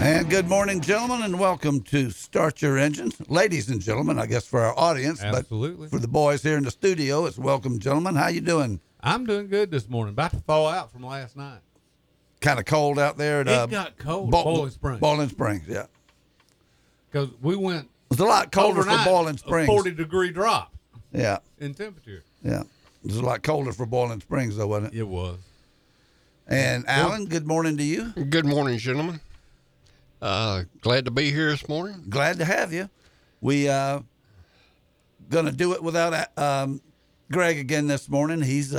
And good morning, gentlemen, and welcome to Start Your Engines. Ladies and gentlemen, I guess for our audience, Absolutely. But for the boys here in the studio, it's welcome, gentlemen. How you doing? I'm doing good this morning. About to thaw out from last night. Kind of cold out there. It got cold. Boiling Springs. Boiling Springs, yeah. Because we went. It was a lot colder for Boiling Springs. A 40-degree drop. Yeah. In temperature. Yeah. It was a lot colder for Boiling Springs, though, wasn't it? It was. And Alan, good morning to you. Good morning, gentlemen. Glad to be here this morning. Glad to have you. We gonna do it without Greg again this morning. He's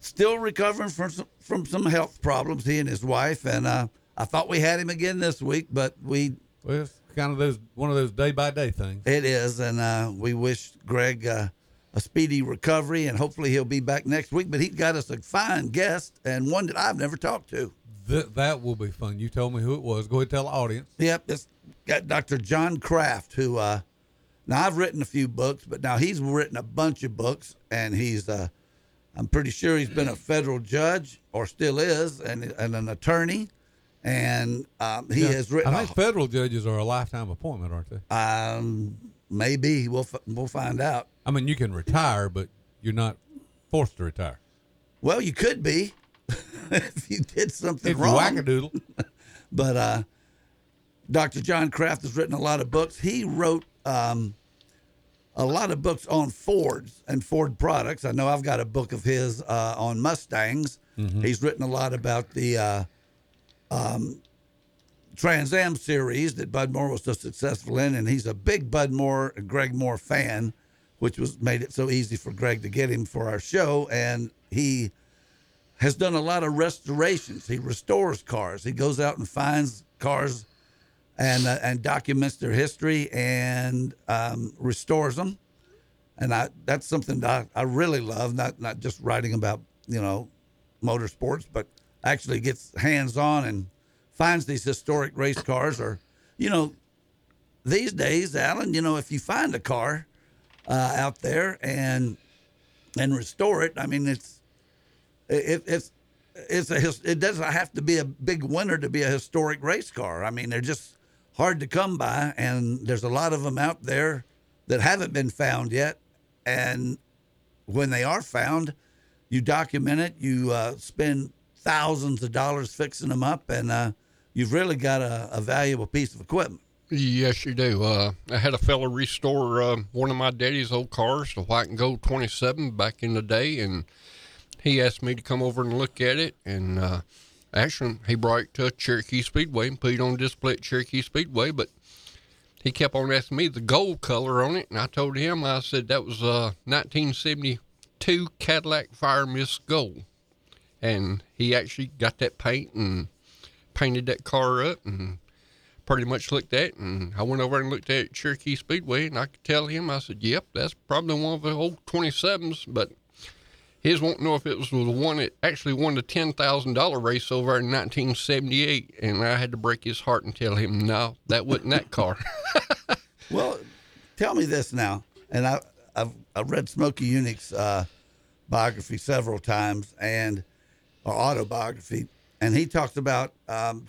still recovering from some health problems. He and his wife, and I thought we had him again this week, but it's kind of one of those day by day things. It is, and we wish Greg a speedy recovery, and hopefully he'll be back next week. But he's got us a fine guest and one that I've never talked to. That will be fun. You told me who it was. Go ahead and tell the audience. Yep. It's got Dr. John Craft, who, now I've written a few books, but now he's written a bunch of books, and he's, I'm pretty sure he's been a federal judge or still is, and an attorney. And he has written. I think federal judges are a lifetime appointment, aren't they? Maybe. We'll find out. I mean, you can retire, but you're not forced to retire. Well, you could be. If you did something wrong. Wackadoodle. But Dr. John Craft has written a lot of books. He wrote a lot of books on Fords and Ford products. I know I've got a book of his on Mustangs. Mm-hmm. He's written a lot about the Trans Am series that Bud Moore was so successful in, and he's a big Bud Moore and Greg Moore fan, which made it so easy for Greg to get him for our show. And he has done a lot of restorations. He restores cars. He goes out and finds cars and documents their history and restores them. And that's something that I really love, not just writing about, motorsports, but actually gets hands-on and finds these historic race cars. Or, these days, Alan, if you find a car out there and restore it, I mean, it doesn't have to be a big winner to be a historic race car. I mean, they're just hard to come by, and there's a lot of them out there that haven't been found yet. And when they are found, you document it, you spend thousands of dollars fixing them up, and you've really got a valuable piece of equipment. Yes, you do. I had a fellow restore one of my daddy's old cars, the White and Gold 27, back in the day, and he asked me to come over and look at it, and actually, he brought it to Cherokee Speedway and put it on display at Cherokee Speedway, but he kept on asking me the gold color on it, and I told him, I said, that was a 1972 Cadillac Fire Mist Gold, and he actually got that paint and painted that car up and pretty much looked at it, and I went over and looked at it at Cherokee Speedway, and I could tell him, I said, yep, that's probably one of the old 27s, but he just won't know if it was the one that actually won the $10,000 race over in 1978, and I had to break his heart and tell him, no, that wasn't that car. Well, tell me this now, and I've read Smokey Yunick's biography several times, and or autobiography, and he talks about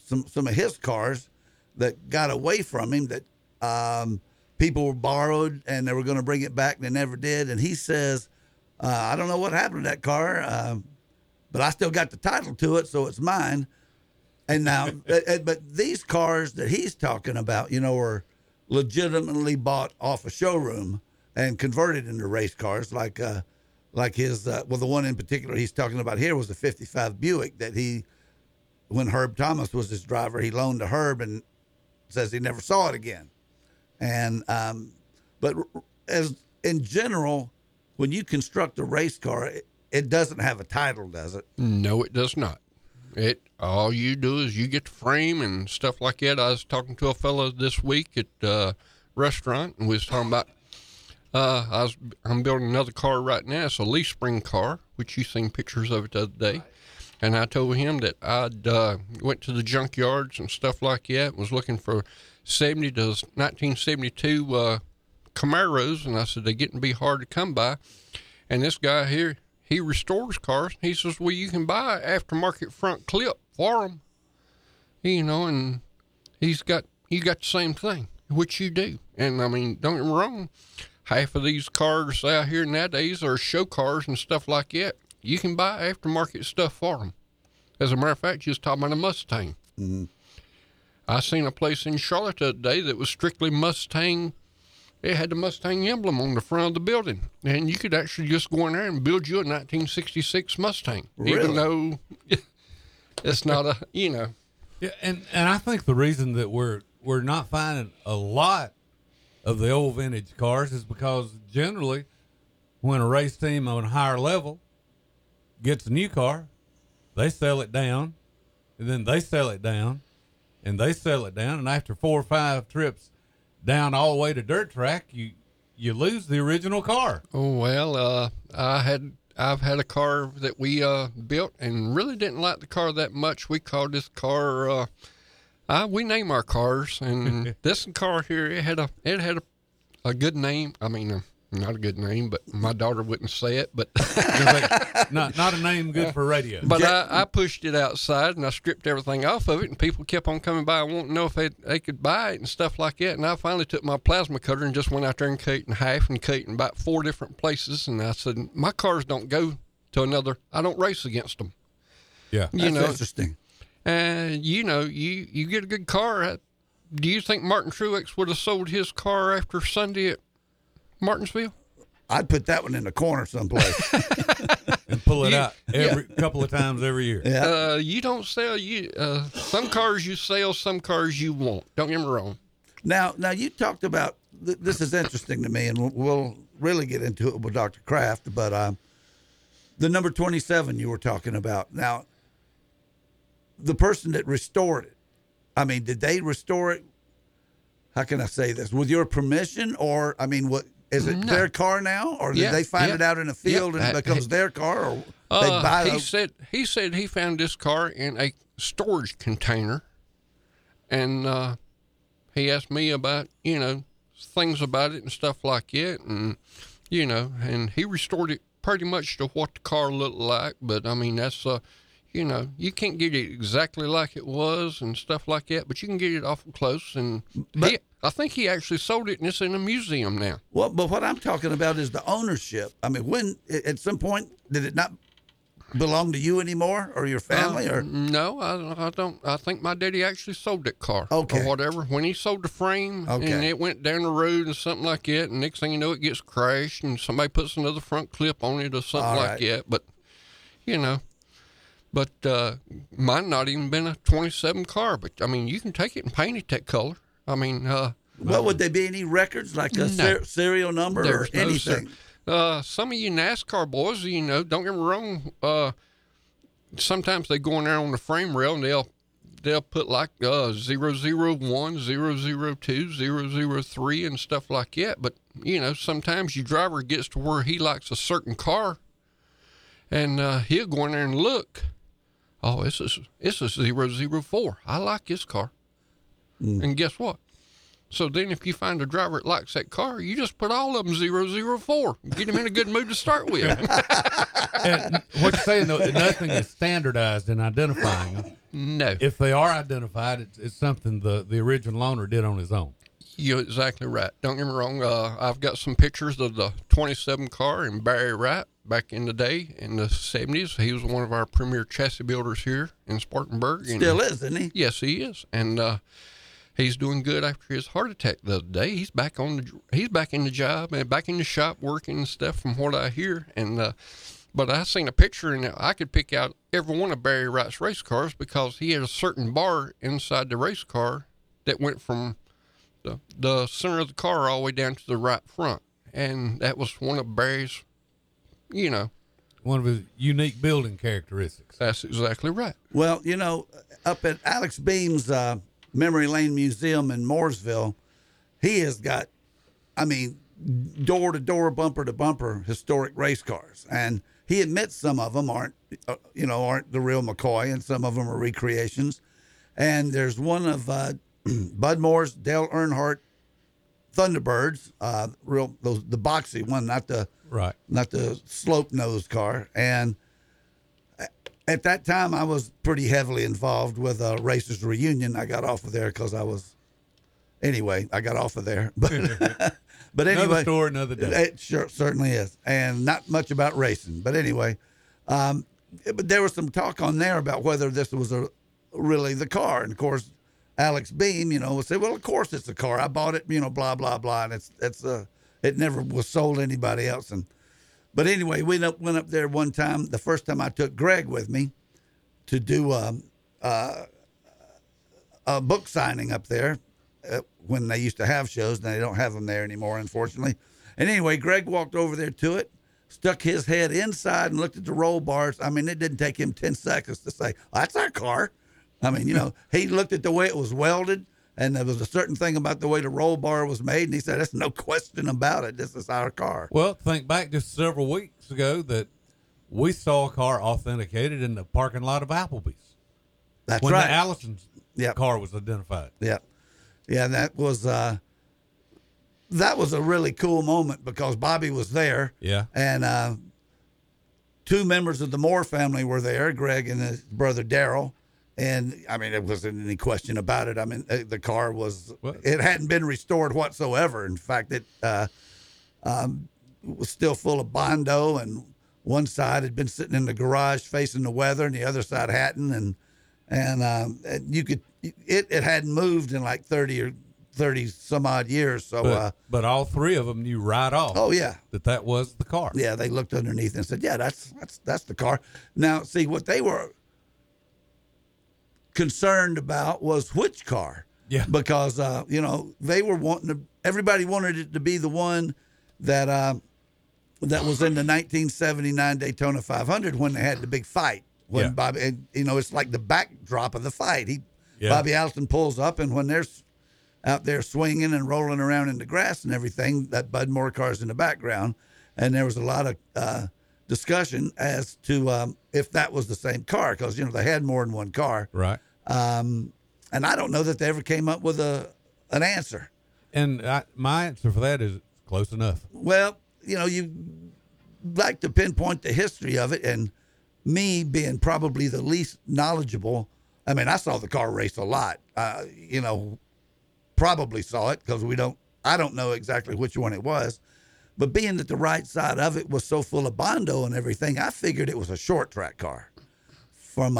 some of his cars that got away from him, that people were borrowed, and they were going to bring it back, and they never did, and he says, I don't know what happened to that car, but I still got the title to it, so it's mine. And now, but these cars that he's talking about, are legitimately bought off a showroom and converted into race cars, like his. Well, the one in particular he's talking about here was the '55 Buick that he, when Herb Thomas was his driver, he loaned to Herb and says he never saw it again. And but as in general, when you construct a race car, It doesn't have a title, does it? No, it does not. It all you do is you get the frame and stuff like that. I was talking to a fellow this week at a restaurant, and we was talking about I'm building another car right now. It's a leaf spring car, which you seen pictures of it the other day. Right. And I told him that I'd went to the junkyards and stuff like that, was looking for 70 to 1972 Camaros, and I said they're getting to be hard to come by. And this guy here, he restores cars. He says, well, you can buy aftermarket front clip for them, you know, and you got the same thing, which you do. And I mean, don't get me wrong, half of these cars out here nowadays are show cars and stuff like that. You can buy aftermarket stuff for them. As a matter of fact, you was talking about a Mustang. Mm-hmm. I seen a place in Charlotte the other day that was strictly Mustang. It had the Mustang emblem on the front of the building, and you could actually just go in there and build you a 1966 Mustang, really? Even though it's not a, you know. Yeah, and I think the reason that we're not finding a lot of the old vintage cars is because generally when a race team on a higher level gets a new car, they sell it down, and then they sell it down, and they sell it down, and after 4 or 5 trips down all the way to dirt track, you lose the original car. Oh, well, I've had a car that we built and really didn't like the car that much. We called this car we name our cars, and this car here, it had a good name. I mean, not a good name, but my daughter wouldn't say it, but not a name good for radio. But I pushed it outside and I stripped everything off of it, and people kept on coming by and wanting to know if they could buy it and stuff like that. And I finally took my plasma cutter and just went out there and cut it in half and cut it in about 4 different places. And I said, my cars don't go to another. I don't race against them. Yeah, that's interesting. And you know, you get a good car. Do you think Martin Truex would have sold his car after Sunday at Martinsville? I'd put that one in the corner someplace and pull it out every couple of times every year. Yeah. You don't sell some cars you sell, some cars you won't. Don't get me wrong. Now you talked about this is interesting to me, and we'll really get into it with Dr. Craft. But the number 27 you were talking about. Now, the person that restored it. I mean, did they restore it? How can I say this? With your permission, or I mean, what? Is it their car now, or did they find it out in a field and it becomes their car? Or they buy it? He said he found this car in a storage container, and he asked me about, you know, things about it and stuff like it, and, you know, and he restored it pretty much to what the car looked like. But, I mean, that's, you know, you can't get it exactly like it was and stuff like that, but you can get it awful close, and I think he actually sold it, and it's in a museum now. Well, but what I'm talking about is the ownership. I mean, when at some point did it not belong to you anymore, or your family, or no? I don't. I think my daddy actually sold that car, okay, or whatever. When he sold the frame, and it went down the road and something like that, and next thing you know, it gets crashed, and somebody puts another front clip on it or something like that. But you know. But mine not even been a 27 car, but I mean, you can take it and paint it that color. I mean, would there be any records like a serial number or anything? No, some of you NASCAR boys, you know, don't get me wrong. Sometimes they go in there on the frame rail and they'll put like 001, 002, 003 and stuff like that. But you know, sometimes your driver gets to where he likes a certain car, and he'll go in there and look. Oh, it's a 004. I like this car. Mm. And guess what? So then if you find a driver that likes that car, you just put all of them 004. Get them in a good mood to start with. And what you're saying, though, nothing is standardized in identifying them. No. If they are identified, it's something the original owner did on his own. You're exactly right. Don't get me wrong. I've got some pictures of the 27 car and Barry Wright back in the day in the 70s. He was one of our premier chassis builders here in Spartanburg. Still is, isn't he? Yes, he is. And he's doing good after his heart attack the other day. He's back in the job and back in the shop working and stuff, from what I hear. And but I seen a picture, and I could pick out every one of Barry Wright's race cars because he had a certain bar inside the race car that went from the center of the car all the way down to the right front, and that was one of Barry's, you know, one of his unique building characteristics. That's exactly right. Well, you know, up at Alex Beam's Memory Lane Museum in Mooresville, he has got, I mean, door-to-door, bumper-to-bumper historic race cars. And he admits some of them aren't the real McCoy, and some of them are recreations. And there's one of Bud Moore's Dale Earnhardt Thunderbirds, the boxy one, not the slope nose car. And at that time, I was pretty heavily involved with a Racers Reunion. I got off of there because But anyway, another story, another day. It sure certainly is, and not much about racing. But anyway, but there was some talk on there about whether this was really the car, and of course, Alex Beam, you know, would say, "Well, of course it's a car. I bought it, you know, blah blah blah." And it never was sold to anybody else. But anyway, we went up there one time. The first time I took Greg with me to do a book signing up there. When they used to have shows, and they don't have them there anymore, unfortunately. And anyway, Greg walked over there to it, stuck his head inside and looked at the roll bars. I mean, it didn't take him 10 seconds to say, "Oh, that's our car." I mean, you know, he looked at the way it was welded, and there was a certain thing about the way the roll bar was made, and he said, "That's no question about it. This is our car." Well, think back just several weeks ago that we saw a car authenticated in the parking lot of Applebee's. That's right. When the Allison's car was identified. Yeah. Yeah, that was a really cool moment because Bobby was there. Yeah. And two members of the Moore family were there, Greg and his brother Darryl. And, I mean, there wasn't any question about it. I mean, the car it hadn't been restored whatsoever. In fact, it was still full of Bondo, and one side had been sitting in the garage facing the weather, and the other side hadn't. And you could... It hadn't moved in like 30 some odd years. So, but all three of them knew right off. Oh yeah, that was the car. Yeah, they looked underneath and said, "Yeah, that's the car." Now, see what they were concerned about was which car. Yeah, because you know, they were everybody wanted it to be the one that that was in the 1979 Daytona 500 when they had the big fight. When Bobby, and, you know, it's like the backdrop of the fight. Yeah. Bobby Allison pulls up, and when they're out there swinging and rolling around in the grass and everything, that Bud Moore car's in the background, and there was a lot of discussion as to if that was the same car because, you know, they had more than one car. Right. And I don't know that they ever came up with an answer. And my answer for that is close enough. Well, you know, you like to pinpoint the history of it, and me being probably the least knowledgeable, I mean, I saw the car race a lot, you know, probably saw it because I don't know exactly which one it was, but being that the right side of it was so full of Bondo and everything, I figured it was a short track car from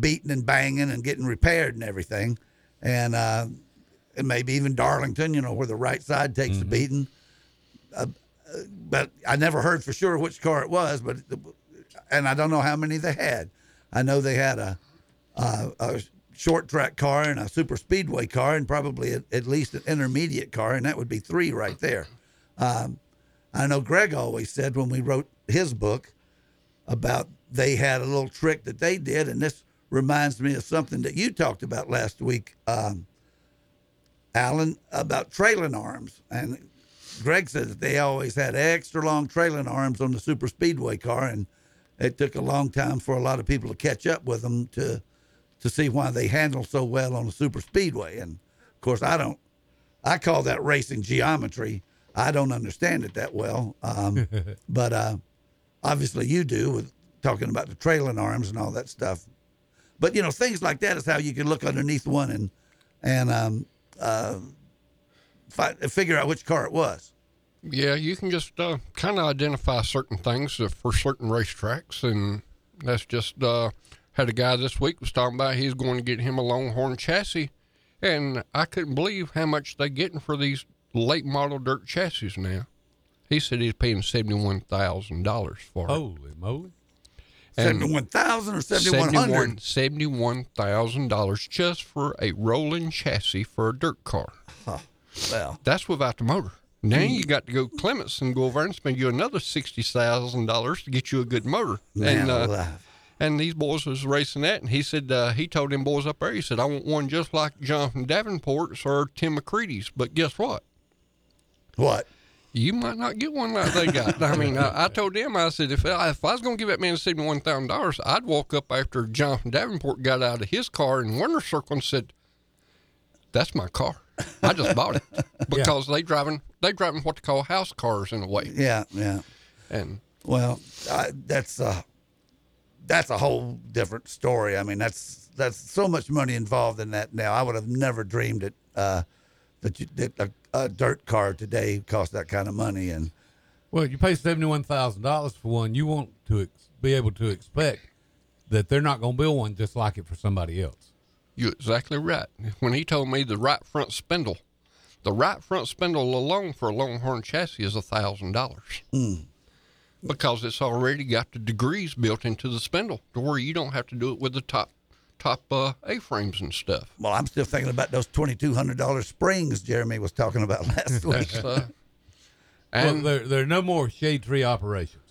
beating and banging and getting repaired and everything. And maybe even Darlington, you know, where the right side takes the beating. But I never heard for sure which car it was, and I don't know how many they had. I know they had a short track car and a super speedway car and probably at least an intermediate car, and that would be three right there. I know Greg always said when we wrote his book about they had a little trick that they did, and this reminds me of something that you talked about last week, Alan, about trailing arms. And Greg said that they always had extra long trailing arms on the super speedway car, and it took a long time for a lot of people to catch up with them to see why they handle so well on the super speedway. And of course, I call that racing geometry. I don't understand it that well. But obviously you do, with talking about the trailing arms and all that stuff. But, you know, things like that is how you can look underneath one and figure out which car it was. Yeah, you can just kind of identify certain things for certain racetracks, and that's just... Had a guy this week was talking about he's going to get him a Longhorn chassis, and I couldn't believe how much they're getting for these late model dirt chassis now. He said he's paying $71,000 for it. Holy moly! $71,000 or $7,100? $71,000 just for a rolling chassis for a dirt car. Huh. Well, that's without the motor. Now you got to go to Clements and go over and spend you another $60,000 to get you a good motor. Man, and these boys was racing that, and he said he told them boys up there, he said, I want one just like Jonathan Davenport's or Tim McCready's. But guess what? What? You might not get one like they got. I mean, I told them, I said, if I was going to give that man $71,000, I'd walk up after Jonathan Davenport got out of his car in Winter Circle and said, that's my car. I just bought it because they driving what they call house cars in a way. Yeah, yeah. And well, that's a whole different story. I mean, that's so much money involved in that now. I would have never dreamed it that a dirt car today costs that kind of money. And well, you pay $71,000 for one, you want to be able to expect that they're not going to build one just like it for somebody else. You're exactly right. When he told me the right front spindle alone for a Longhorn chassis is $1,000 because it's already got the degrees built into the spindle to where you don't have to do it with the top A-frames and stuff. Well, I'm still thinking about those $2,200 springs Jeremy was talking about last week. And well, there are no more shade tree operations.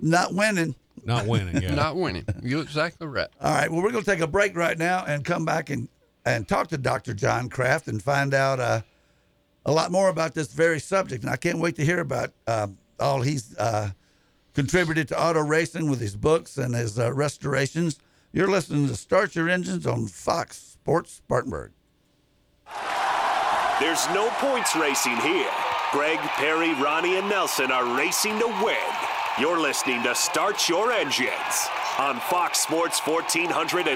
Not winning, yeah. Not winning. You're exactly right. All right, well, we're going to take a break right now and come back and talk to Dr. John Craft and find out a lot more about this very subject. And I can't wait to hear about all he's contributed to auto racing with his books and his restorations. You're listening to Start Your Engines on Fox Sports Spartanburg. There's no points racing here. Greg, Perry, Ronnie, and Nelson are racing to win. You're listening to Start Your Engines on Fox Sports 1498.3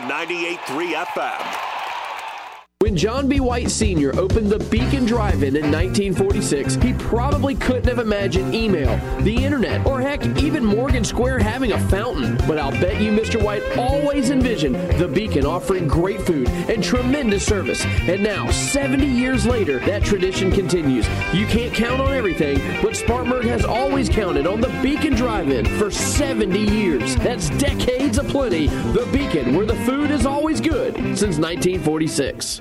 FM. When John B. White Sr. opened the Beacon Drive-In in 1946, he probably couldn't have imagined email, the internet, or heck, even Morgan Square having a fountain. But I'll bet you Mr. White always envisioned the Beacon offering great food and tremendous service. And now, 70 years later, that tradition continues. You can't count on everything, but Spartanburg has always counted on the Beacon Drive-In for 70 years. That's decades aplenty. The Beacon, where the food is always good since 1946.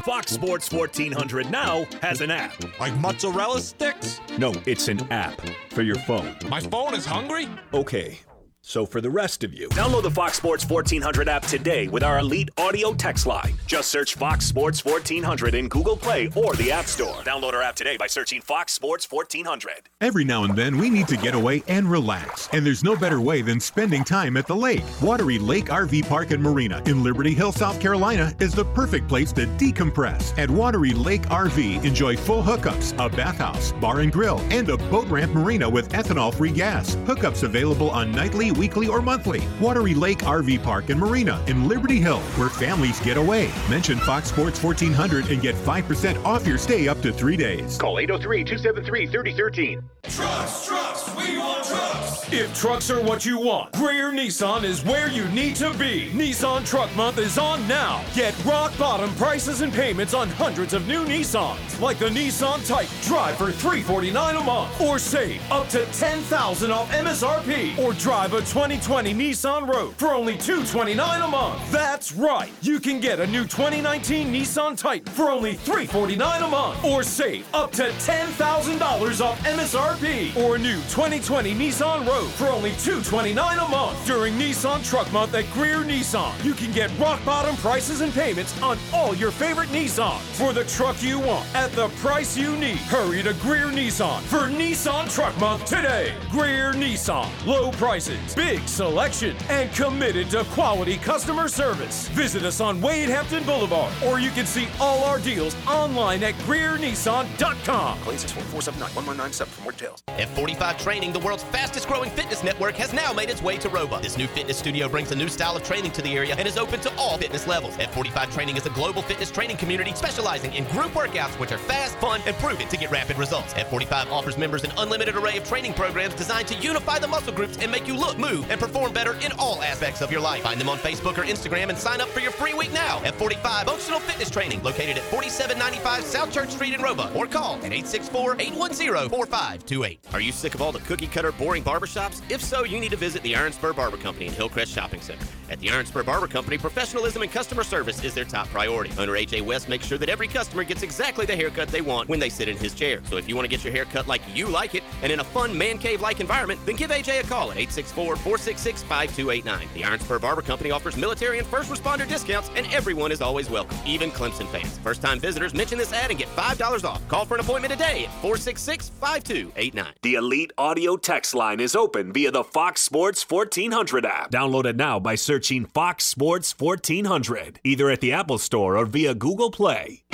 Fox Sports 1400 now has an app. Like mozzarella sticks? No, it's an app for your phone. My phone is hungry? Okay, so for the rest of you, download the Fox Sports 1400 app today with our elite audio text line. Just search Fox Sports 1400 in Google Play or the App Store. Download our app today by searching Fox Sports 1400. Every now and then, we need to get away and relax. And there's no better way than spending time at the lake. Wateree Lake RV Park and Marina in Liberty Hill, South Carolina is the perfect place to decompress. At Wateree Lake RV, enjoy full hookups, a bathhouse, bar and grill, and a boat ramp marina with ethanol-free gas. Hookups available on nightly, weekly, or monthly. Wateree Lake RV Park and Marina in Liberty Hill, where families get away. Mention Fox Sports 1400 and get 5% off your stay up to 3 days. Call 803-273-3013. Trucks, we want trucks. If trucks are what you want, Greer Nissan is where you need to be. Nissan Truck Month is on now. Get rock bottom prices and payments on hundreds of new Nissans, like the Nissan Titan. Drive for $349 a month, or save up to $10,000 off MSRP, or drive a 2020 Nissan Rogue for only $229 a month. That's right. You can get a new 2019 Nissan Titan for only $349 a month, or save up to $10,000 off MSRP, or a new 2020 Nissan Rogue for only $229 a month. During Nissan Truck Month at Greer Nissan, you can get rock bottom prices and payments on all your favorite Nissans for the truck you want at the price you need. Hurry to Greer Nissan for Nissan Truck Month today. Greer Nissan. Low prices, big selection, and committed to quality customer service. Visit us on Wade Hampton Boulevard, or you can see all our deals online at GreerNissan.com. Call 864-479-1197 for more details. F45 Training, the world's fastest growing Strong Fitness Network has now made its way to Roebuck. This new fitness studio brings a new style of training to the area and is open to all fitness levels. F45 Training is a global fitness training community specializing in group workouts which are fast, fun, and proven to get rapid results. F45 offers members an unlimited array of training programs designed to unify the muscle groups and make you look, move, and perform better in all aspects of your life. Find them on Facebook or Instagram and sign up for your free week now. F45 Functional Fitness Training, located at 4795 South Church Street in Roebuck, or call at 864-810-4528. Are you sick of all the cookie-cutter, boring barbershops? If so, you need to visit the Ironspur Barber Company in Hillcrest Shopping Center. At the Ironspur Barber Company, professionalism and customer service is their top priority. Owner A.J. West makes sure that every customer gets exactly the haircut they want when they sit in his chair. So if you want to get your hair cut like you like it and in a fun, man cave-like environment, then give A.J. a call at 864-466-5289. The Ironspur Barber Company offers military and first responder discounts, and everyone is always welcome, even Clemson fans. First-time visitors mention this ad and get $5 off. Call for an appointment today at 466-5289. The Elite Audio text line is open via the Fox Sports 1400 app. Download it now by searching Fox Sports 1400, either at the Apple Store or via Google Play.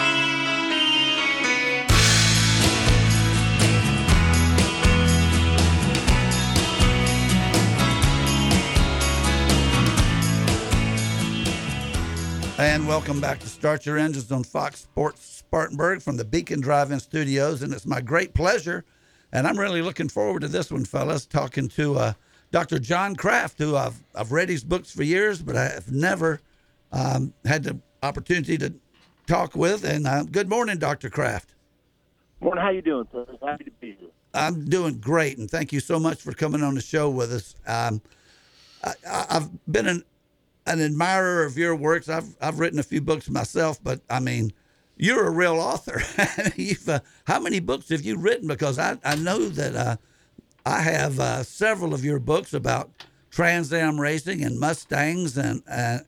And welcome back to Start Your Engines on Fox Sports Spartanburg from the Beacon Drive-In Studios. And it's my great pleasure, and I'm really looking forward to this one, fellas, talking to Dr. John Craft, who I've read his books for years, but I've never had the opportunity to talk with. And good morning, Dr. Craft. Morning. How you doing, sir? Happy to be here. I'm doing great, and thank you so much for coming on the show with us. I've been an admirer of your works. I've written a few books myself, but I mean, you're a real author. How many books have you written? Because I know that I have several of your books about Trans Am racing and Mustangs and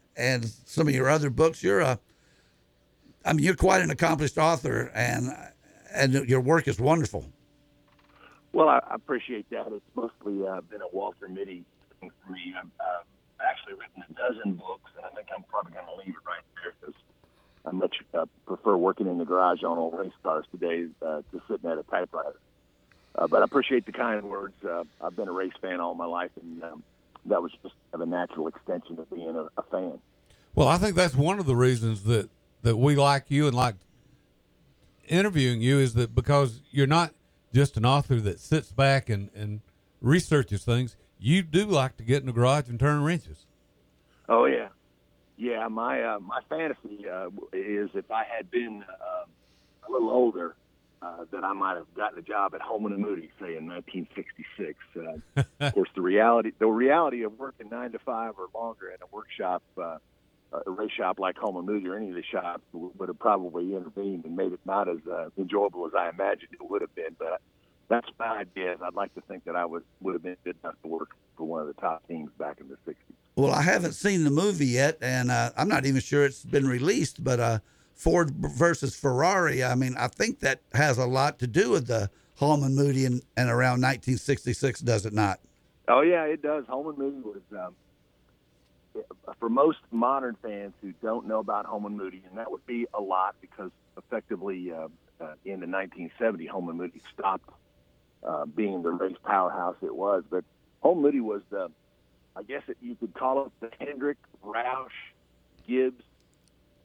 some of your other books. You're quite an accomplished author, and your work is wonderful. Well, I appreciate that. It's mostly been a Walter Mitty thing for me. I've actually written a dozen books, and I think I'm probably going to leave it right there because I much prefer working in the garage on old race cars today to sitting at a typewriter. But I appreciate the kind words. I've been a race fan all my life, and that was just a natural extension of being a fan. Well, I think that's one of the reasons that we like you and like interviewing you is that because you're not just an author that sits back and researches things. You do like to get in the garage and turn wrenches. Oh, yeah. Yeah, my fantasy is if I had been a little older, that I might have gotten a job at Holman-Moody, say, in 1966. Of course, the reality of working 9 to 5 or longer at a workshop, a race shop like Holman-Moody or any of the shops would have probably intervened and made it not as enjoyable as I imagined it would have been, but that's my idea. I'd like to think that I would have been good enough to work for one of the top teams back in the 60s. Well, I haven't seen the movie yet, and I'm not even sure it's been released, but Ford versus Ferrari, I mean, I think that has a lot to do with the Holman-Moody and around 1966, does it not? Oh, yeah, it does. Holman-Moody was, for most modern fans who don't know about Holman-Moody, and that would be a lot because effectively in the 1970, Holman-Moody stopped being the race powerhouse it was. But Holman-Moody was the, I guess you could call it the Hendrick, Roush, Gibbs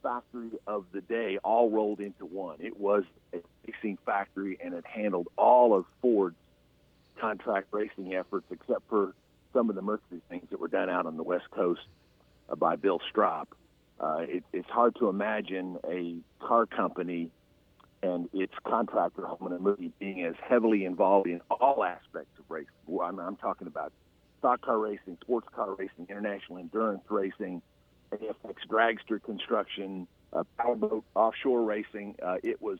factory of the day, all rolled into one. It was a racing factory, and it handled all of Ford's contract racing efforts, except for some of the Mercury things that were done out on the West Coast by Bill Stroppe. It's hard to imagine a car company and its contractor, Holman-Moody, being as heavily involved in all aspects of racing. I'm talking about stock car racing, sports car racing, international endurance racing, AFX dragster construction, powerboat offshore racing. It was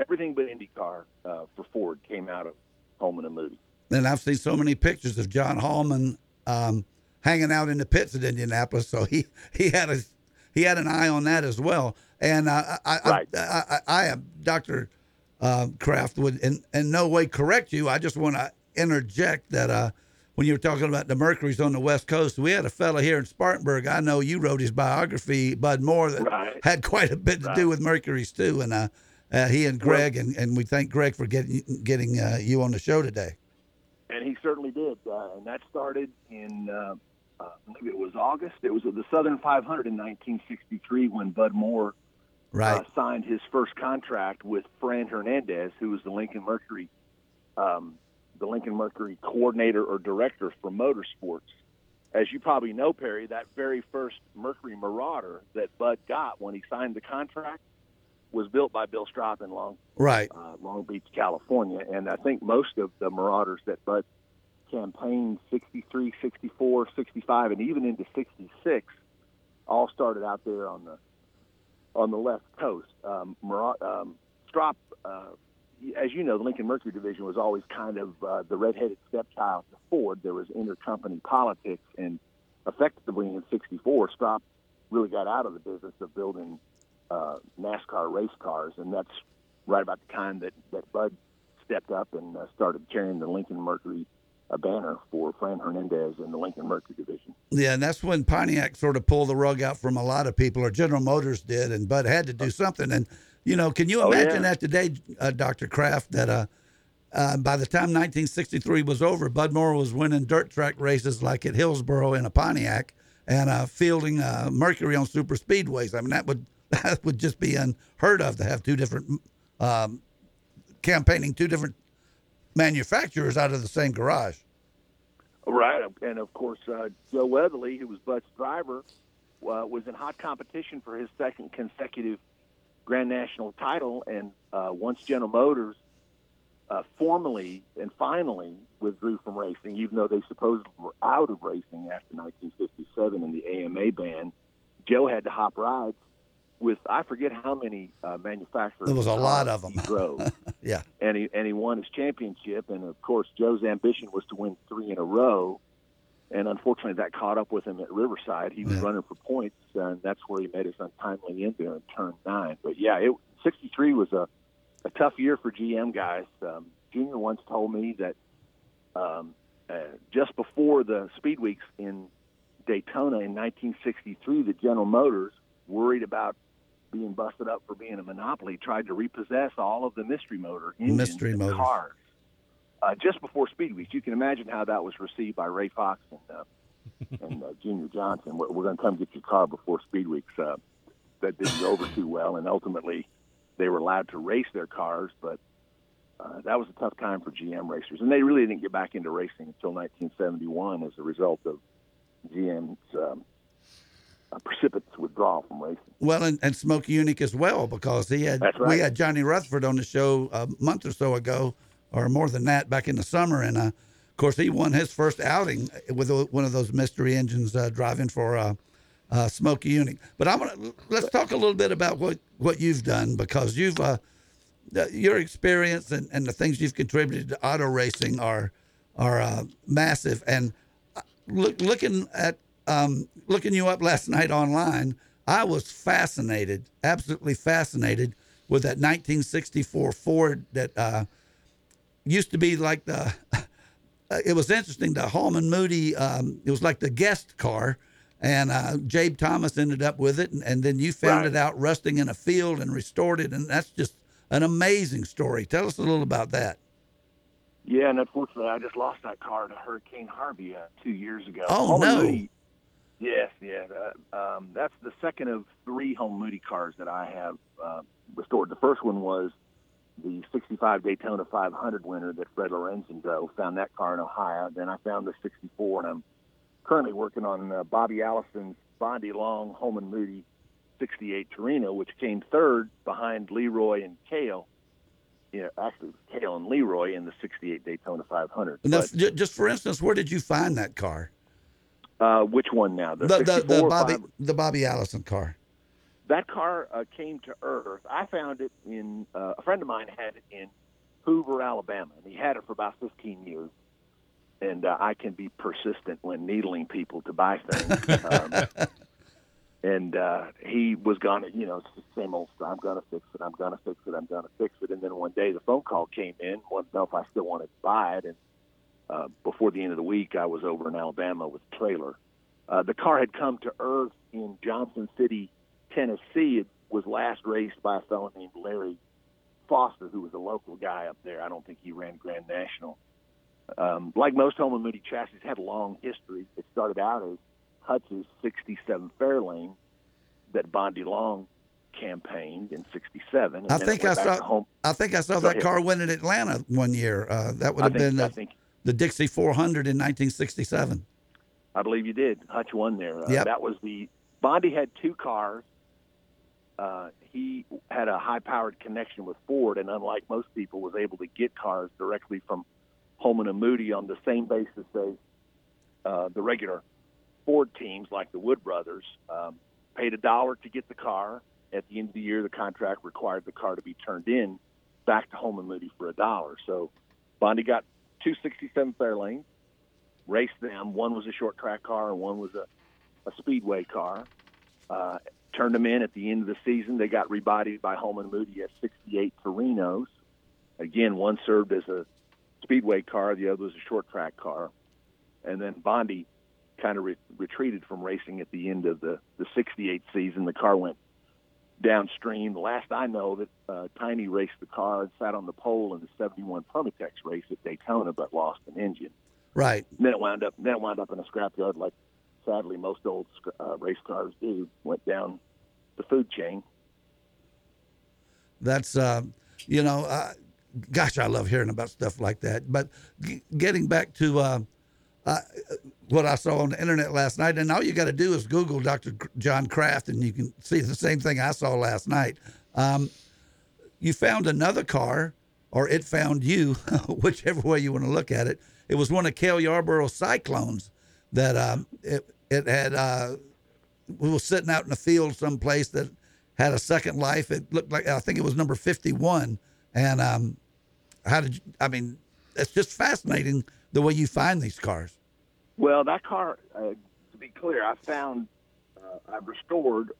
everything but IndyCar for Ford came out of Holman-Moody. And I've seen so many pictures of John Holman hanging out in the pits at Indianapolis, so he had an eye on that as well. And I am Dr. Craft would in no way correct you. I just want to interject that when you were talking about the Mercuries on the West Coast, we had a fella here in Spartanburg. I know you wrote his biography, Bud Moore, that had quite a bit to do with Mercuries too. And he and Greg, and we thank Greg for getting you on the show today. And he certainly did. And that started in, I believe it was August. It was the Southern 500 in 1963 when Bud Moore signed his first contract with Fran Hernandez, who was the Lincoln Mercury coordinator or director for motorsports. As you probably know, Perry, that very first Mercury Marauder that Bud got when he signed the contract was built by Bill Stroppe in Long Beach, California. And I think most of the Marauders that Bud campaigned 63, 64, 65, and even into 66 all started out there on the left coast. Stroppe, as you know, the Lincoln Mercury division was always kind of the redheaded stepchild to Ford. There was intercompany politics, and effectively in 64, Stroppe really got out of the business of building NASCAR race cars, and that's right about the time that Bud stepped up and started carrying the Lincoln Mercury banner for Fran Hernandez in the Lincoln Mercury division. Yeah, and that's when Pontiac sort of pulled the rug out from a lot of people, or General Motors did, and Bud had to do something. And you know, can you imagine that today, Dr. Craft, that by the time 1963 was over, Bud Moore was winning dirt track races like at Hillsboro in a Pontiac and fielding Mercury on super speedways. I mean, that would just be unheard of to have two different campaigning, two different manufacturers out of the same garage. Right, and of course, Joe Weatherly, who was Bud's driver, was in hot competition for his second consecutive Grand National title, and once General Motors formally and finally withdrew from racing, even though they supposedly were out of racing after 1957 in the AMA ban, Joe had to hop rides with I forget how many manufacturers. There was a lot of them. He drove. Yeah, and he won his championship, and of course Joe's ambition was to win three in a row, and unfortunately that caught up with him at Riverside. He was running for points, and that's where he made his untimely end there in turn 9. But yeah, 63 was a tough year for GM guys. Junior once told me that just before the Speed Weeks in Daytona in 1963, the General Motors, worried about being busted up for being a monopoly, tried to repossess all of the mystery motor engines and cars just before Speed Week. You can imagine how that was received by Ray Fox and Junior Johnson. We're going to come get your car before Speed Weeks. That didn't go over too well, and ultimately they were allowed to race their cars, but that was a tough time for GM racers. And they really didn't get back into racing until 1971 as a result of GM's a precipitous withdrawal from racing. Well, and Smokey Unique as well, because we had Johnny Rutherford on the show a month or so ago, or more than that, back in the summer, and of course he won his first outing with one of those mystery engines driving for Smokey Unique. But let's talk a little bit about what you've done, because you've your experience and the things you've contributed to auto racing are massive. And looking you up last night online, I was fascinated, absolutely fascinated, with that 1964 Ford that used to be like the. It was interesting. The Holman-Moody, it was like the guest car, and Jabe Thomas ended up with it, and then you found it out rusting in a field and restored it, and that's just an amazing story. Tell us a little about that. Yeah, and unfortunately, I just lost that car to Hurricane Harvey 2 years ago. Oh Holman-Moody, no. Yes, yeah. That's the second of three Holman-Moody cars that I have restored. The first one was the 65 Daytona 500 winner that Fred Lorenzenzo found that car in Ohio. Then I found the 64, and I'm currently working on Bobby Allison's Bondy Long Holman-Moody 68 Torino, which came third behind Leroy and Cale. Yeah, actually, Cale and Leroy in the 68 Daytona 500. Now, just for instance, where did you find that car? Which one now? The Bobby Allison car. That car came to Earth. I found it in a friend of mine had it in Hoover, Alabama, and he had it for about 15 years. And I can be persistent when needling people to buy things. And he was gonna, you know, it's the same old stuff. I'm gonna fix it. I'm gonna fix it. I'm gonna fix it. And then one day the phone call came in, wanted to know if I still wanted to buy it, and before the end of the week, I was over in Alabama with a trailer. The car had come to Earth in Johnson City, Tennessee. It was last raced by a fellow named Larry Foster, who was a local guy up there. I don't think he ran Grand National. Like most Holman-Moody chassis, had a long history. It started out as Hutz's 67 Fairlane that Bondy Long campaigned in 67. And I think I saw that car win in Atlanta one year. That would have been the Dixie 400 in 1967. I believe you did. Hutch won there. Yep. That was the Bondy had two cars. He had a high-powered connection with Ford, and unlike most people, was able to get cars directly from Holman and Moody on the same basis as the regular Ford teams like the Wood brothers. Paid $1 to get the car. At the end of the year, the contract required the car to be turned in back to Holman Moody for $1. So Bondy got 267 Fairlane, raced them. One was a short track car and one was a speedway car. Turned them in at the end of the season. They got rebodied by Holman Moody at 68 Torinos. Again, one served as a speedway car, the other was a short track car. And then Bondy kind of retreated from racing at the end of the 68 season. The car went downstream. The last I know that Tiny raced the car and sat on the pole in the 71 Permatex race at Daytona, but lost an engine. Right. And then it wound up. In a scrapyard, like sadly most old race cars do. Went down the food chain. That's gosh, I love hearing about stuff like that. But getting back to what I saw on the internet last night, and all you got to do is Google Dr. John Craft, and you can see the same thing I saw last night. You found another car, or it found you, whichever way you want to look at it. It was one of Cale Yarborough's Cyclones that it had we were sitting out in a field someplace that had a second life. It looked like, I think it was number 51. And it's just fascinating the way you find these cars. Well, that car, to be clear, I found, I've restored,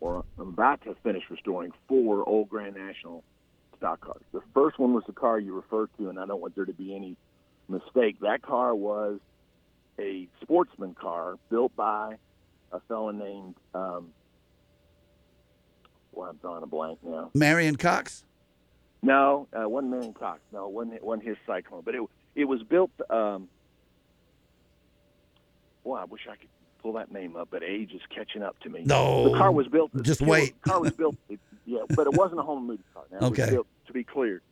or I'm about to finish restoring, 4 old Grand National stock cars. The first one was the car you referred to, and I don't want there to be any mistake. That car was a sportsman car built by a fellow named, I'm drawing a blank now. Marion Cox? No, wasn't Marion Cox. No, wasn't his Cyclone. But it was built, I wish I could pull that name up, but age is catching up to me. No. The car was built. Just wait. The car was built, but it wasn't a Holman-Moody car. Now, okay. It was built, to be clear.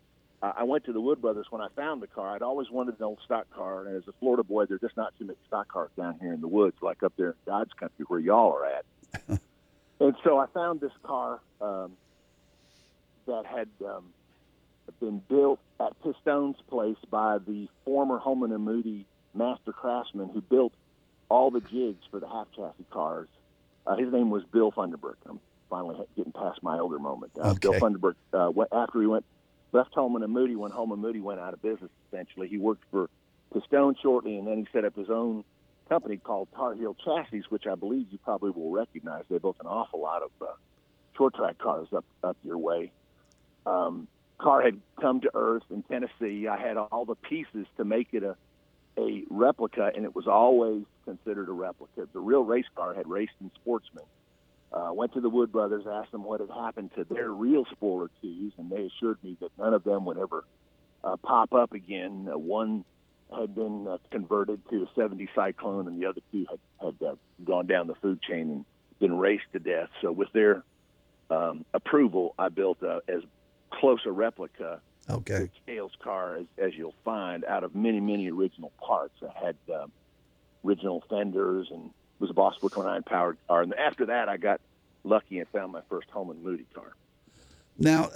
I went to the Wood Brothers when I found the car. I'd always wanted an old stock car, and as a Florida boy, there's just not too many stock cars down here in the woods, like up there in God's country where y'all are at. And so I found this car that had been built at Pistone's place by the former Holman and Moody master craftsman who built all the jigs for the half chassis cars. His name was Bill Funderburg. I'm finally getting past my older moment. Okay. Bill Funderburg, after he left Holman and Moody when Holman and Moody went out of business, essentially. He worked for Pistone shortly, and then he set up his own company called Tar Heel Chassis, which I believe you probably will recognize. They built an awful lot of short track cars up your way. Car had come to earth in Tennessee. I had all the pieces to make it a replica, and it was always considered a replica. The real race car had raced in Sportsman. Went to the Wood Brothers, asked them what had happened to their real spoiler twos, and they assured me that none of them would ever pop up again. One had been converted to a 70 Cyclone, and the other two had gone down the food chain and been raced to death. So with their approval, I built as close a replica to Cale's car as you'll find, out of many, many original parts. I had original fenders and was a Boss 429 powered car. And after that, I got lucky and found my first Holman-Moody car. Now,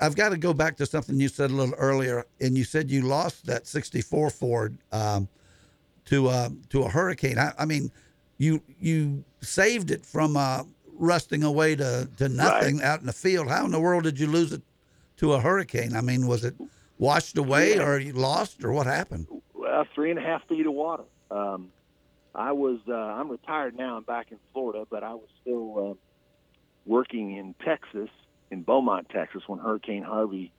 I've got to go back to something you said a little earlier, and you said you lost that 64 Ford to a hurricane. I mean, you saved it from rusting away to nothing out in the field. How in the world did you lose it to a hurricane? I mean, was it washed away or you lost, or what happened? Well, 3.5 feet of water. I'm retired now. I'm back in Florida, but I was still working in Texas, in Beaumont, Texas, when Hurricane Harvey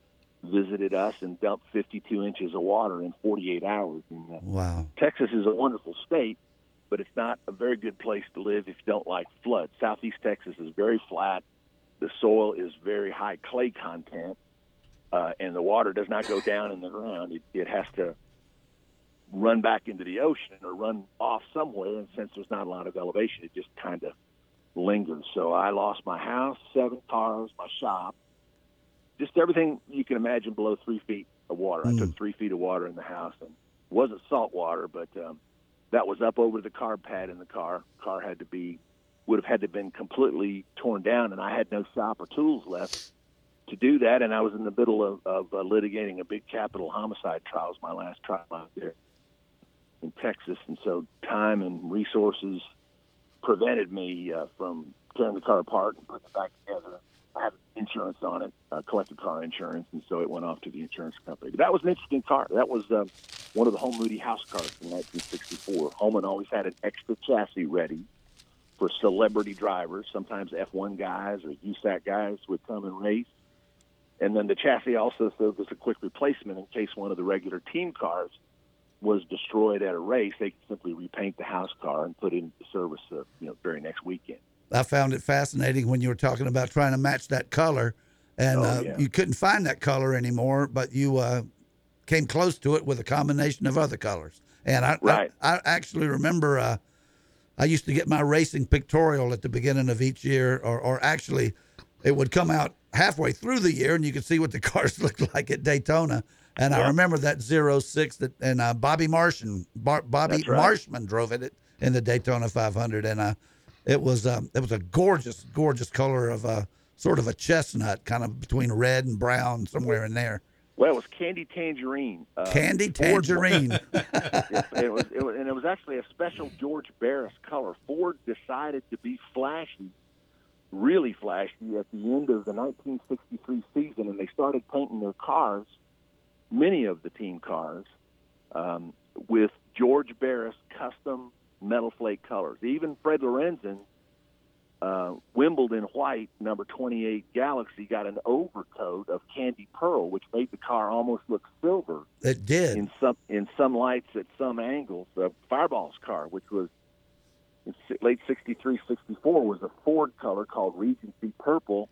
visited us and dumped 52 inches of water in 48 hours. And, wow. Texas is a wonderful state, but it's not a very good place to live if you don't like floods. Southeast Texas is very flat. The soil is very high clay content, and the water does not go down in the ground. It has to run back into the ocean or run off somewhere. And since there's not a lot of elevation, it just kind of lingers. So I lost my house, 7 cars, my shop, just everything you can imagine below 3 feet of water. I took 3 feet of water in the house, and it wasn't salt water, but that was up over the carb pad in the car. Car had to be, would have had to been completely torn down, and I had no shop or tools left to do that. And I was in the middle of litigating a big capital homicide trial. It was my last trial out there in Texas, and so time and resources prevented me from tearing the car apart and putting it back together. I had insurance on it, collected car insurance, and so it went off to the insurance company. But that was an interesting car. That was one of the Holman-Moody house cars from 1964. Holman always had an extra chassis ready for celebrity drivers. Sometimes F1 guys or USAC guys would come and race. And then the chassis also served as a quick replacement in case one of the regular team cars was destroyed at a race. They could simply repaint the house car and put it into service the very next weekend. I found it fascinating when you were talking about trying to match that color, and you couldn't find that color anymore, but you came close to it with a combination of other colors. And I actually remember I used to get my racing pictorial at the beginning of each year, or actually it would come out halfway through the year, and you could see what the cars looked like at Daytona. And I remember that 06 that, and Bobby Marshman drove it in the Daytona 500, and it was a gorgeous, gorgeous color of a sort of a chestnut, kind of between red and brown, somewhere in there. Well, it was candy tangerine. It it was actually a special George Barris color. Ford decided to be flashy, really flashy, at the end of the 1963 season, and they started painting their cars, many of the team cars, with George Barris custom metal flake colors. Even Fred Lorenzen, Wimbledon white, number 28 Galaxy, got an overcoat of candy pearl, which made the car almost look silver. It did. In some lights at some angles. Fireball's car, which was in late 63, 64, was a Ford color called Regency Purple.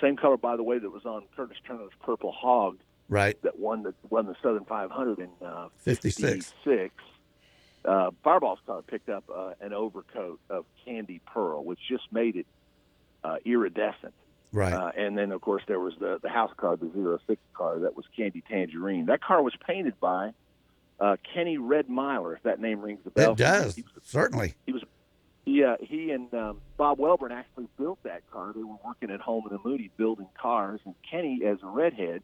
Same color, by the way, that was on Curtis Turner's Purple Hog. Right. That won the Southern 500 in 56. Fireball's car picked up an overcoat of candy pearl, which just made it iridescent. Right. And then, of course, there was the house car, the 06 car, that was candy tangerine. That car was painted by Kenny Redmiler, if that name rings a bell. It does, certainly. He and Bob Welborn actually built that car. They were working at Holman-Moody building cars, and Kenny, as a redhead,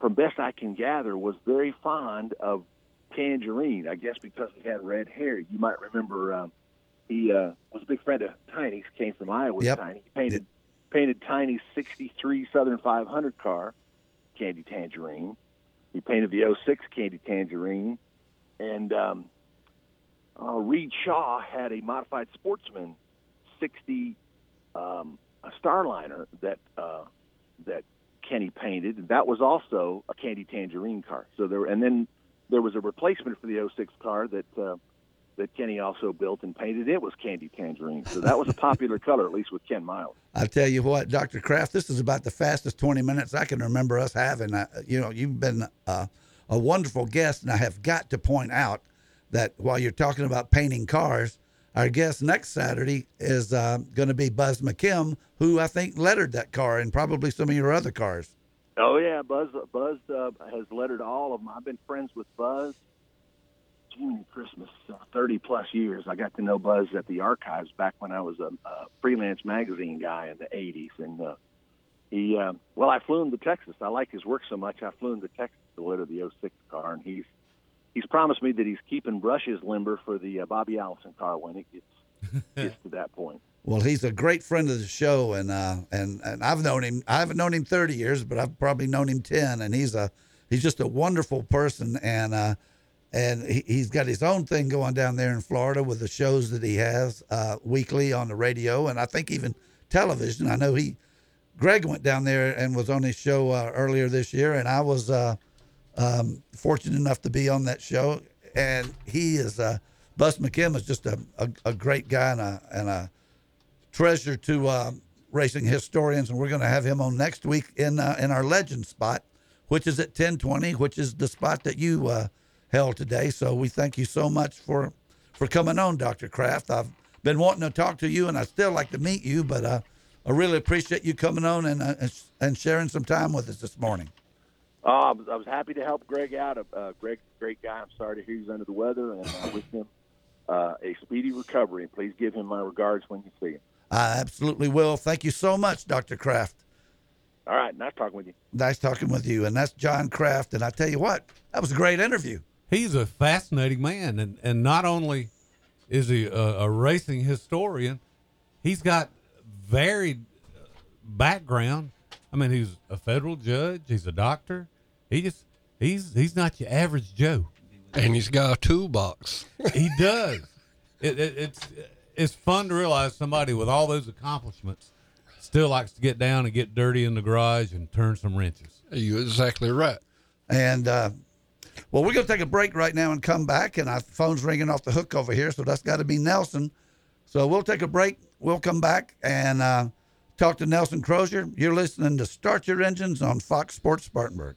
from best I can gather, was very fond of tangerine, I guess because he had red hair. You might remember he was a big friend of Tiny's, came from Iowa. Yep. Tiny. He painted Tiny's 63 Southern 500 car candy tangerine. He painted the 06 candy tangerine. And Reed Shaw had a modified Sportsman 60 Starliner that Kenny painted. And that was also a candy tangerine car. So there was a replacement for the 06 car that Kenny also built and painted. It was candy tangerine. So that was a popular color, at least with Ken Miles. I tell you what, Dr. Craft, this is about the fastest 20 minutes I can remember us having. You've been a wonderful guest, and I have got to point out that while you're talking about painting cars, our guest next Saturday is going to be Buzz McKim, who I think lettered that car and probably some of your other cars. Oh, yeah, Buzz has lettered all of them. I've been friends with Buzz, Junior Christmas, 30-plus years. I got to know Buzz at the archives back when I was a freelance magazine guy in the 80s. And I flew him to Texas. I like his work so much, I flew him to Texas to litter the 06 car, and he's promised me that he's keeping brushes limber for the Bobby Allison car when it gets to that point. Well, he's a great friend of the show, and I've known him. I haven't known him 30 years, but I've probably known him 10. And he's just a wonderful person, and he's got his own thing going down there in Florida with the shows that he has weekly on the radio, and I think even television. I know Greg went down there and was on his show earlier this year, and I was fortunate enough to be on that show. And he is Buzz McKim is just a great guy and a treasure to racing historians, and we're going to have him on next week in our legend spot, which is at 1020, which is the spot that you held today. So we thank you so much for coming on, Dr. Craft. I've been wanting to talk to you, and I'd still like to meet you, but I really appreciate you coming on and sharing some time with us this morning. I was happy to help Greg out. Greg's a great guy. I'm sorry to hear he's under the weather, and I wish him a speedy recovery. Please give him my regards when you see him. I absolutely will. Thank you so much, Dr. Craft. All right. Nice talking with you. Nice talking with you. And that's John Craft. And I tell you what, that was a great interview. He's a fascinating man. And not only is he a racing historian, he's got varied background. I mean, he's a federal judge. He's a doctor. He's not your average Joe. And he's got a toolbox. He does. It's fun to realize somebody with all those accomplishments still likes to get down and get dirty in the garage and turn some wrenches. You're exactly right. And, well, we're going to take a break right now and come back. And our phone's ringing off the hook over here, so that's got to be Nelson. So we'll take a break. We'll come back and talk to Nelson Crozier. You're listening to Start Your Engines on Fox Sports Spartanburg.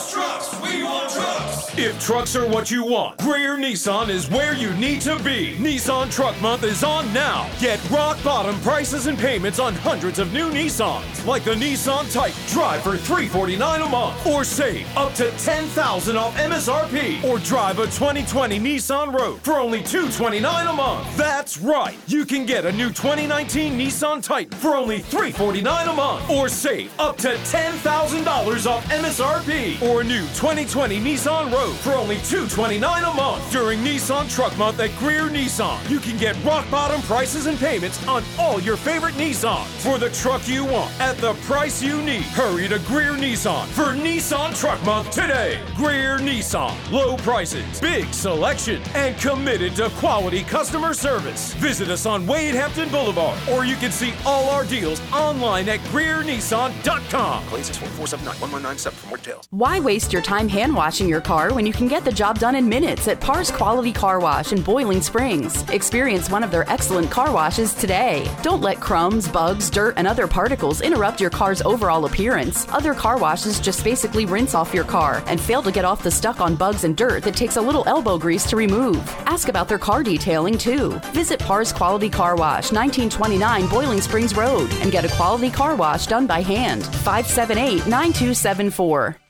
Trucks, we want trucks. If trucks are what you want, Greer Nissan is where you need to be. Nissan Truck Month is on now. Get rock bottom prices and payments on hundreds of new Nissans, like the Nissan Titan. Drive for $349 a month, or save up to $10,000 off MSRP, or drive a 2020 Nissan Rogue for only $229 a month. That's right, you can get a new 2019 Nissan Titan for only $349 a month, or save up to $10,000 off MSRP. Or a new 2020 Nissan Rogue for only $229 a month. During Nissan Truck Month at Greer Nissan, you can get rock bottom prices and payments on all your favorite Nissans for the truck you want at the price you need. Hurry to Greer Nissan for Nissan Truck Month today. Greer Nissan, low prices, big selection, and committed to quality customer service. Visit us on Wade Hampton Boulevard, or you can see all our deals online at GreerNissan.com. Claims is 1479-1197 for more details. Why waste your time hand washing your car when you can get the job done in minutes at Parr's Quality Car Wash in Boiling Springs? Experience one of their excellent car washes today. Don't let crumbs, bugs, dirt, and other particles interrupt your car's overall appearance. Other car washes just basically rinse off your car and fail to get off the stuck on bugs and dirt that takes a little elbow grease to remove. Ask about their car detailing too. Visit Parr's Quality Car Wash, 1929 Boiling Springs Road, and get a quality car wash done by hand. 578-9274.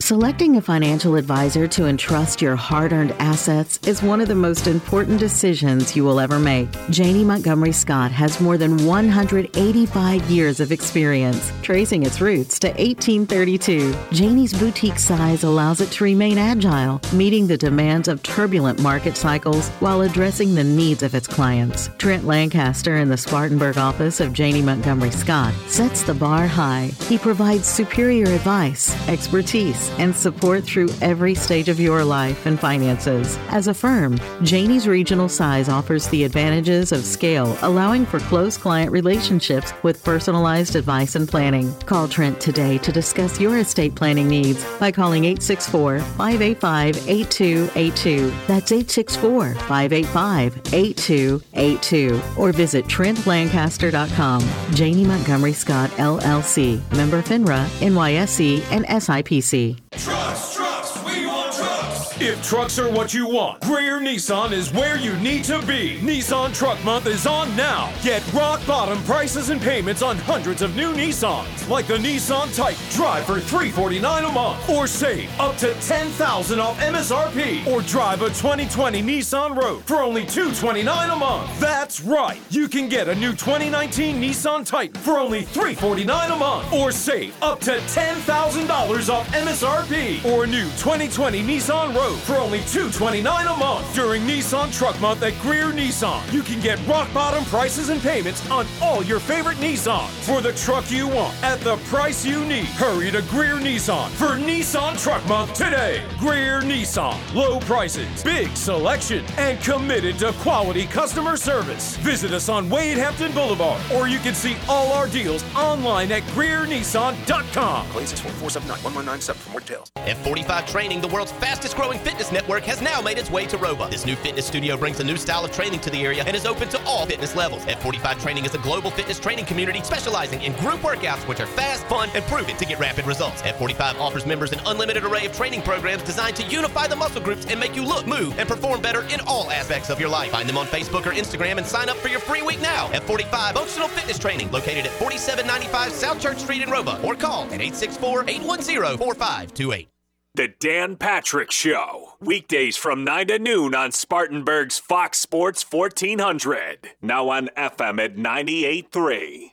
Selecting a financial advisor to entrust your hard-earned assets is one of the most important decisions you will ever make. Janney Montgomery Scott has more than 185 years of experience, tracing its roots to 1832. Janney's boutique size allows it to remain agile, meeting the demands of turbulent market cycles while addressing the needs of its clients. Trent Lancaster in the Spartanburg office of Janney Montgomery Scott sets the bar high. He provides superior advice, expertise, and support through every stage of your life and finances. As a firm, Janney's regional size offers the advantages of scale, allowing for close client relationships with personalized advice and planning. Call Trent today to discuss your estate planning needs by calling 864-585-8282. That's 864-585-8282. Or visit TrentLancaster.com. Janney Montgomery Scott, LLC. Member FINRA, NYSE, and SIPC. Trucks, we want trucks. If Trucks are what you want. Greer Nissan is where you need to be. Nissan Truck Month is on now. Get rock bottom prices and payments on hundreds of new Nissans, like the Nissan Titan. Drive for $349 a month, or save up to $10,000 off MSRP, or drive a 2020 Nissan Rogue for only $229 a month. That's right, you can get a new 2019 Nissan Titan for only $349 a month, or save up to $10,000 off MSRP, or a new 2020 Nissan Rogue for only $229 a month. During Nissan Truck Month at Greer Nissan, you can get rock bottom prices and payments on all your favorite Nissans for the truck you want at the price you need. Hurry to Greer Nissan for Nissan Truck Month today. Greer Nissan, low prices, big selection, and committed to quality customer service. Visit us on Wade Hampton Boulevard, or you can see all our deals online at GreerNissan.com. Claims 614-479-1197 for more details. F45 Training, the world's fastest growing fitness network, has now made its way to Roebuck. This new fitness studio brings a new style of training to the area and is open to all fitness levels. F45 Training is a global fitness training community specializing in group workouts, which are fast, fun, and proven to get rapid results. F45 offers members an unlimited array of training programs designed to unify the muscle groups and make you look, move, and perform better in all aspects of your life. Find them on Facebook or Instagram and sign up for your free week now. F45 Functional Fitness Training, located at 4795 South Church Street in Roebuck, or call at 864-810-4528. The Dan Patrick Show, weekdays from 9 to noon on Spartanburg's Fox Sports 1400, now on FM at 98.3.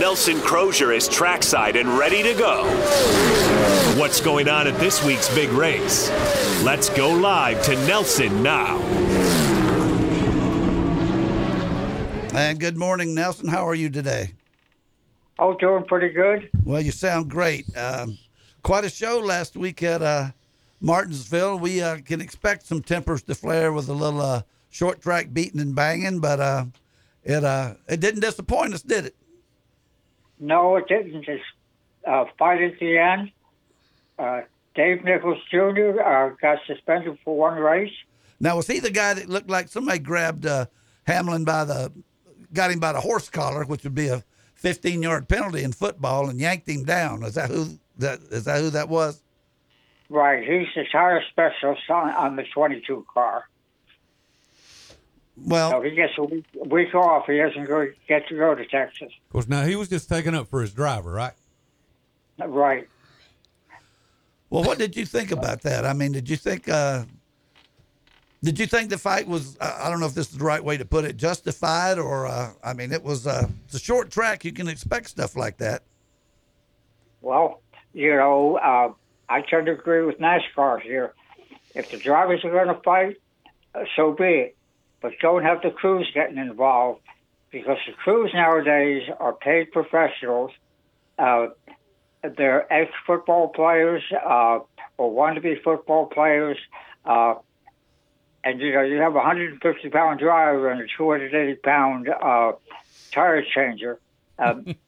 Nelson Crozier is trackside and ready to go. What's going on at this week's big race? Let's go live to Nelson now. And good morning, Nelson. How are you today? Oh, doing pretty good. Well, you sound great. Quite a show last week at Martinsville. We can expect some tempers to flare with a little short track beating and banging, but it didn't disappoint us, did it? No, it didn't. Just fight at the end. Dave Nichols Jr. Got suspended for one race. Now, was he the guy that looked like somebody grabbed Hamlin got him by the horse collar, which would be a 15-yard penalty in football, and yanked him down? Is that who that was? Right. He's the tire specialist on the 22 car. Well, so he gets a week off. He doesn't get to go to Texas. Of course, now he was just taking up for his driver, right? Right. Well, what did you think about that? I mean, did you think the fight was? I don't know if this is the right way to put it. Justified, or I mean, it was it's a short track. You can expect stuff like that. Well, you know, I tend to agree with NASCAR here. If the drivers are going to fight, so be it. But don't have the crews getting involved, because the crews nowadays are paid professionals. They're ex-football players or want-to-be football players. And, you know, you have a 150-pound driver and a 280-pound tire changer.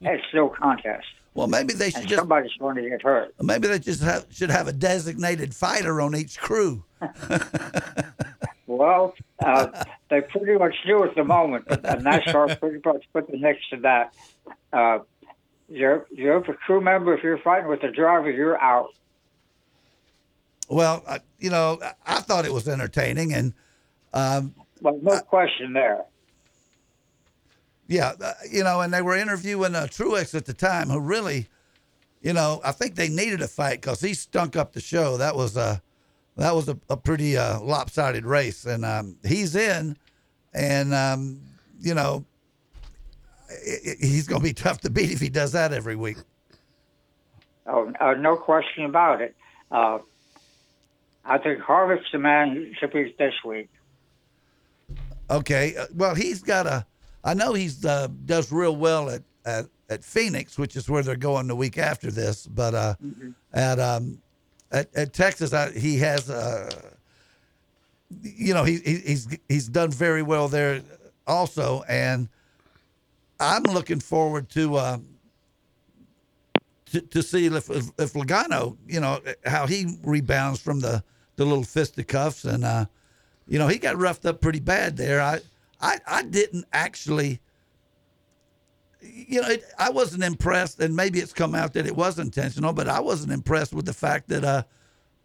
It's no contest. Well, maybe they should somebody's going to get hurt. Maybe they just should have a designated fighter on each crew. Well, they pretty much do at the moment, but NASCAR pretty much put the next to that. You're a crew member. If you're fighting with the driver, you're out. Well, you know, I thought it was entertaining, and well, no question there. Yeah, you know, and they were interviewing Truex at the time, who really, you know, I think they needed a fight because he stunk up the show. That was a pretty lopsided race, and he's in, and, you know, he's going to be tough to beat if he does that every week. Oh, no question about it. I think Harvick's the man who should be this week. Okay. Well, he's got a – I know he does real well at Phoenix, which is where they're going the week after this, but At Texas, he has, you know, he's done very well there also, and I'm looking forward to see if Logano, you know, how he rebounds from the little fisticuffs, and you know, he got roughed up pretty bad there. I didn't actually you know, I wasn't impressed, and maybe it's come out that it was intentional, but I wasn't impressed with the fact that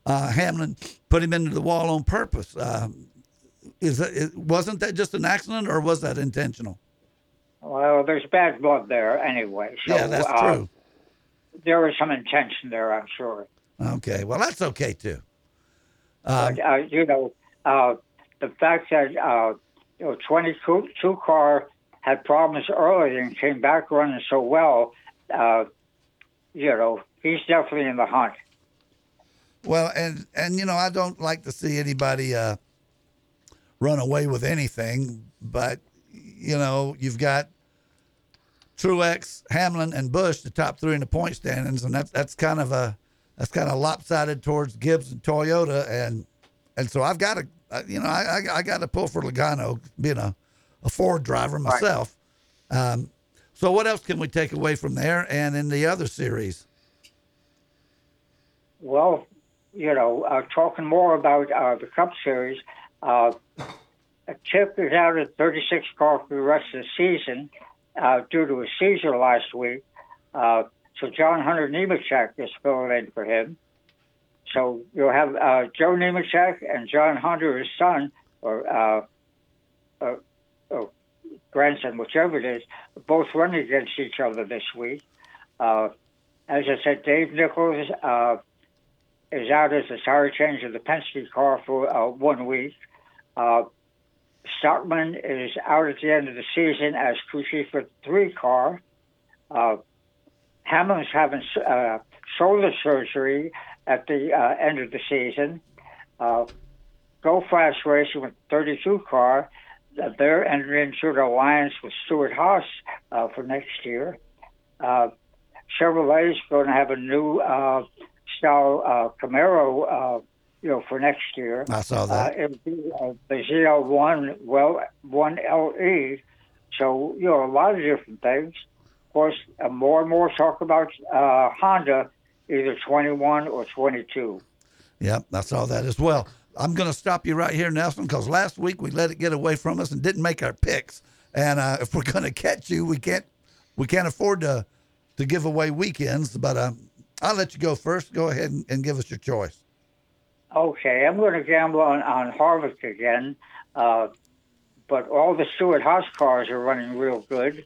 Hamlin put him into the wall on purpose. Wasn't that just an accident, or was that intentional? Well, there's bad blood there anyway. So, yeah, that's true. There was some intention there, I'm sure. Okay, well, that's okay, too. The fact that 22 car had problems early and came back running so well, he's definitely in the hunt. Well, and you know, I don't like to see anybody run away with anything, but, you know, you've got Truex, Hamlin, and Bush, the top three in the point standings, and that's kind of lopsided towards Gibbs and Toyota, and so I've got to, you know, I got to pull for Logano, being a Ford driver myself. Right. So what else can we take away from there and in the other series? Well, you know, talking more about the Cup Series, Chip is out at 36 car for the rest of the season due to a seizure last week. So John Hunter Nemechek is filling in for him. So you'll have Joe Nemechek and John Hunter, his son, or grandson, whichever it is, both running against each other this week. As I said, Dave Nichols is out as a tire change of the Penske car for 1 week. Stockman is out at the end of the season as crew chief for the 3 car. Hamlin's having shoulder surgery at the end of the season. Go Fast Racing with the 32 car. They're entering into an alliance with Stuart Haas for next year. Chevrolet's going to have a new style Camaro for next year. I saw that. It'll be the ZL1, well, 1LE. So, you know, a lot of different things. Of course, more and more talk about Honda, either 21 or 22. Yep, I saw that as well. I'm going to stop you right here, Nelson, because last week we let it get away from us and didn't make our picks. And if we're going to catch you, we can't afford to give away weekends. But I'll let you go first. Go ahead and give us your choice. Okay, I'm going to gamble on Harvick again. But all the Stewart Haas cars are running real good.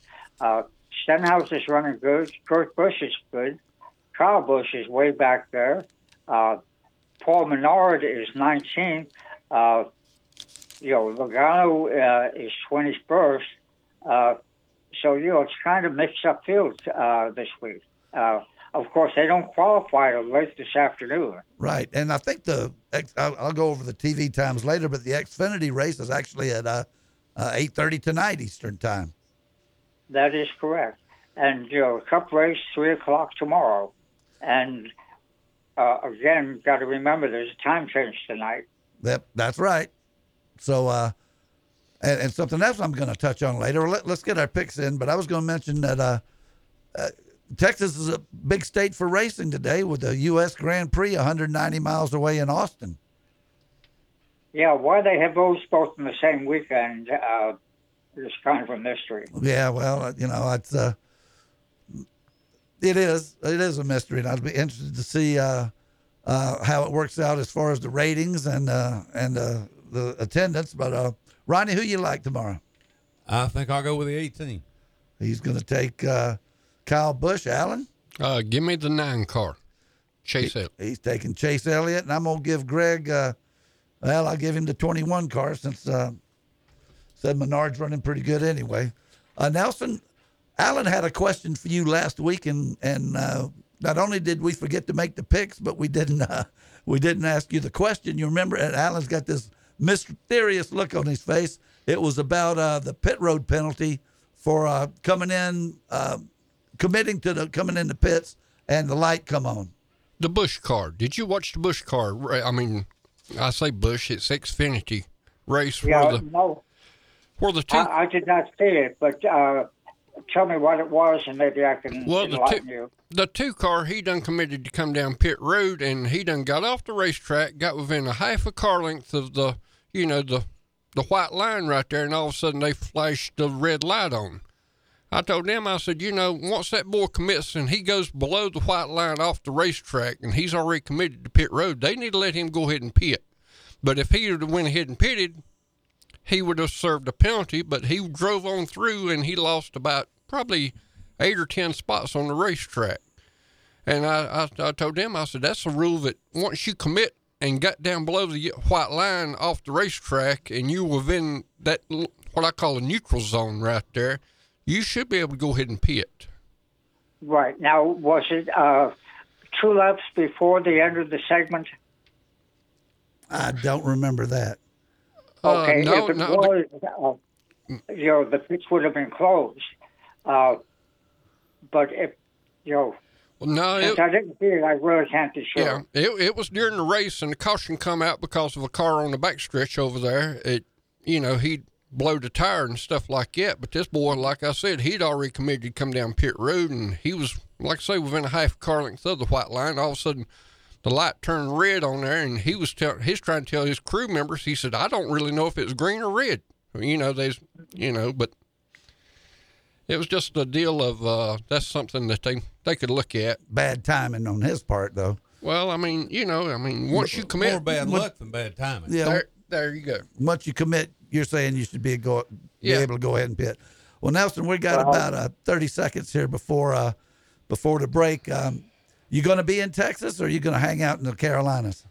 Stenhouse is running good. Kurt Busch is good. Kyle Busch is way back there. Paul Menard is 19th. Logano is 21st. So, you know, it's kind of mixed-up field this week. Of course, they don't qualify till late this afternoon. Right, and I think I'll go over the TV times later, but the Xfinity race is actually at 8:30 tonight Eastern time. That is correct. And, you know, Cup race, 3 o'clock tomorrow. And... again, got to remember there's a time change tonight. That's right. So, and something else I'm going to touch on later. Let's get our picks in, but I was going to mention that Texas is a big state for racing today with the U.S. Grand Prix 190 miles away in Austin. Yeah, why they have those both in the same weekend is kind of a mystery. Yeah, well, you know, it's... It is a mystery, and I'd be interested to see how it works out as far as the ratings and the attendance. But Ronnie, who you like tomorrow? I think I'll go with the 18. He's going to take Kyle Busch. Allen, give me the 9 car, Chase Elliott. He's taking Chase Elliott, and I'm going to give Greg. I'll give him the 21 car since said Menard's running pretty good anyway. Nelson. Alan had a question for you last week, and not only did we forget to make the picks, but we didn't ask you the question. You remember, and Alan's got this mysterious look on his face. It was about the pit road penalty for committing in the pits and the light come on. The Busch car. Did you watch the Busch car? I mean, I say Busch. It's Xfinity race. Where the two. I did not see it, but. Tell me what it was, and maybe I can enlighten you. The 2 car, he done committed to come down pit road, and he done got off the racetrack, got within a half a car length of the white line right there, and all of a sudden they flashed the red light on. I told them, I said, you know, once that boy commits and he goes below the white line off the racetrack and he's already committed to pit road, they need to let him go ahead and pit. But if he went ahead and pitted, he would have served a penalty, but he drove on through and he lost about probably 8 or 10 spots on the racetrack. And I told them, I said, that's a rule that once you commit and got down below the white line off the racetrack and you were in that, what I call a neutral zone right there, you should be able to go ahead and pit. Right. Now, was it two laps before the end of the segment? I don't remember that. Okay. No, if it was, you know, the pits would have been closed. But if, you know, well, no, since I didn't see it, I really can't be sure. Yeah, it was during the race, and the caution come out because of a car on the backstretch over there. It, you know, he blowed a tire and stuff like that. But this boy, like I said, he'd already committed to come down pit road, and he was, like I say, within a half car length of the white line. All of a sudden, the light turned red on there, and he was trying to tell his crew members. He said, "I don't really know if it was green or red." You know, but it was just a deal of that's something that they could look at. Bad timing on his part, though. Well, I mean, once you commit, more bad luck than bad timing. Yeah, there you go. Once you commit, you're saying you should be able to go ahead and pit. Well, Nelson, we got about 30 seconds here before the break. You going to be in Texas, or are you going to hang out in the Carolinas?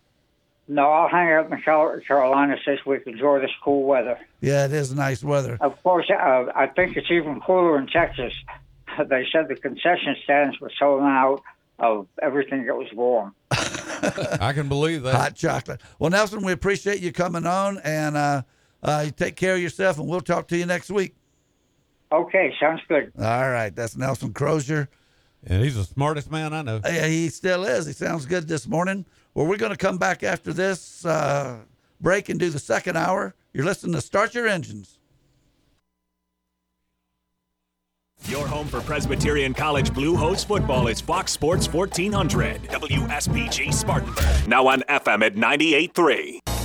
No, I'll hang out in the Carolinas this week. Enjoy this cool weather. Yeah, it is nice weather. Of course, I think it's even cooler in Texas. They said the concession stands were sold out of everything that was warm. I can believe that. Hot chocolate. Well, Nelson, we appreciate you coming on, and you take care of yourself, and we'll talk to you next week. Okay, sounds good. All right, that's Nelson Crozier. And he's the smartest man I know. Yeah, he still is. He sounds good this morning. Well, we're going to come back after this break and do the second hour. You're listening to Start Your Engines. Your home for Presbyterian College Blue Hose football is Fox Sports 1400, WSBG Spartanburg, now on FM at 98.3.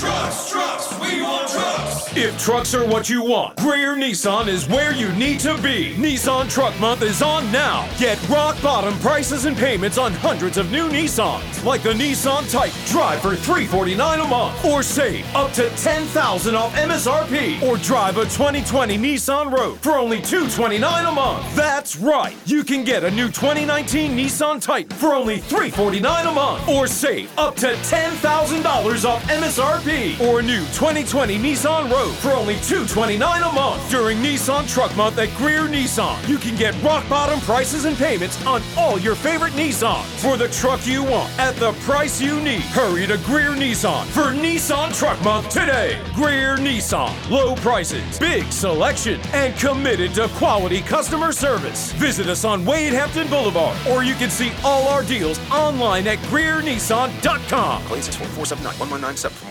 Trucks, we want trucks. If trucks are what you want, Greer Nissan is where you need to be. Nissan Truck Month is on now. Get rock bottom prices and payments on hundreds of new Nissans, like the Nissan Titan. Drive for $349 a month, or save up to $10,000 off MSRP, or drive a 2020 Nissan Rogue for only $229 a month. That's right, you can get a new 2019 Nissan Titan for only $349 a month, or save up to $10,000 off MSRP. Or a new 2020 Nissan Rogue for only $229 a month. During Nissan Truck Month at Greer Nissan, you can get rock bottom prices and payments on all your favorite Nissans for the truck you want at the price you need. Hurry to Greer Nissan for Nissan Truck Month today. Greer Nissan, low prices, big selection, and committed to quality customer service. Visit us on Wade Hampton Boulevard, or you can see all our deals online at GreerNissan.com. Call 864-479-1197 for more.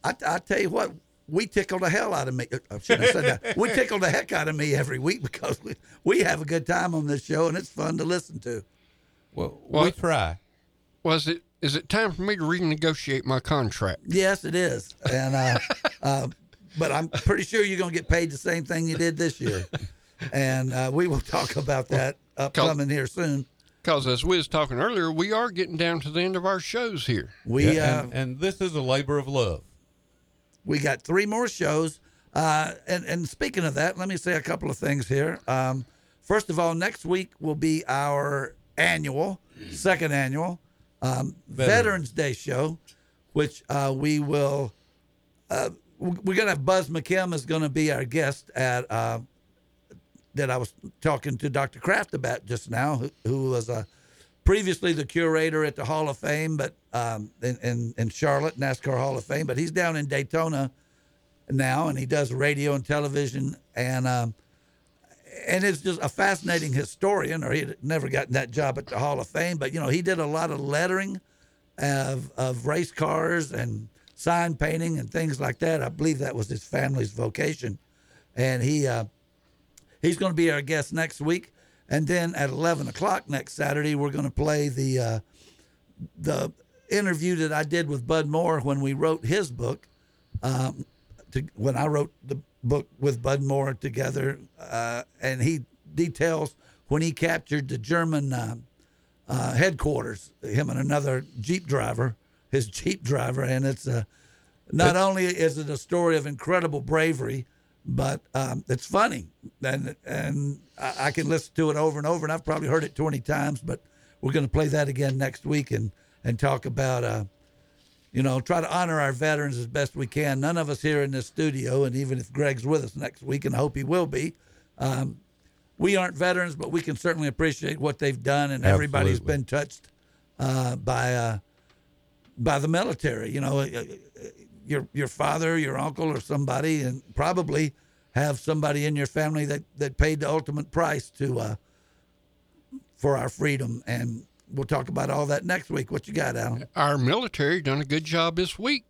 I tell you what, we tickle the hell out of me. I shouldn't have said that. We tickle the heck out of me every week because we have a good time on this show, and it's fun to listen to. Well, we try. Is it time for me to renegotiate my contract? Yes, it is. And but I'm pretty sure you're going to get paid the same thing you did this year. And we will talk about that upcoming here soon. Because as we was talking earlier, we are getting down to the end of our shows here. And this is a labor of love. We got three more shows. And speaking of that, let me say a couple of things here. First of all, next week will be our second annual, Veterans Day show, which we will we're gonna have Buzz McKim is gonna be our guest at that I was talking to Dr. Craft about just now, who was previously the curator at the Hall of Fame, but in Charlotte, NASCAR Hall of Fame, but he's down in Daytona now, and he does radio and television, and it's just a fascinating historian, or he had never gotten that job at the Hall of Fame. But, you know, he did a lot of lettering of race cars and sign painting and things like that. I believe that was his family's vocation. And he's going to be our guest next week. And then at 11 o'clock next Saturday, we're going to play the interview that I did with Bud Moore when we wrote his book, when I wrote the book with Bud Moore together, and he details when he captured the German headquarters, him and another his Jeep driver, and it's only is it a story of incredible bravery, But it's funny, and I can listen to it over and over, and I've probably heard it 20 times, but we're going to play that again next week and talk about, you know, try to honor our veterans as best we can. None of us here in this studio, and even if Greg's with us next week, and I hope he will be, we aren't veterans, but we can certainly appreciate what they've done, and everybody's been touched by the military, you know. Your father, your uncle, or somebody, and probably have somebody in your family that paid the ultimate price for our freedom. And we'll talk about all that next week. What you got, Alan? Our military done a good job this week.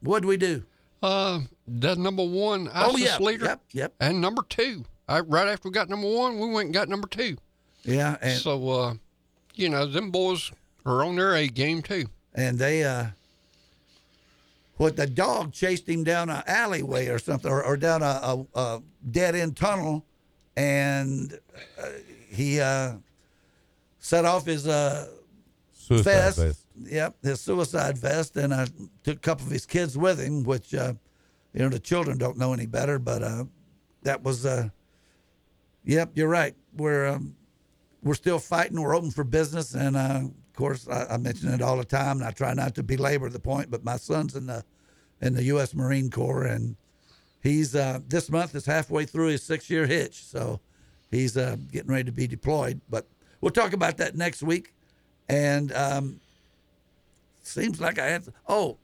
What'd we do? That number one ISIS leader. Yep. And number two. Right after we got number one, we went and got number two. Yeah. And so, you know, them boys are on their A game too. And they... But the dog chased him down an alleyway or something, or down a dead-end tunnel, and he set off his vest. Yep, his suicide vest, and I took a couple of his kids with him, which, you know, the children don't know any better, but that was, yep, you're right. We're still fighting. We're open for business, and... course, I mention it all the time, and I try not to belabor the point, but my son's in the U.S. Marine Corps, and he's this month is halfway through his 6-year hitch, so he's getting ready to be deployed. But we'll talk about that next week. And seems like I had I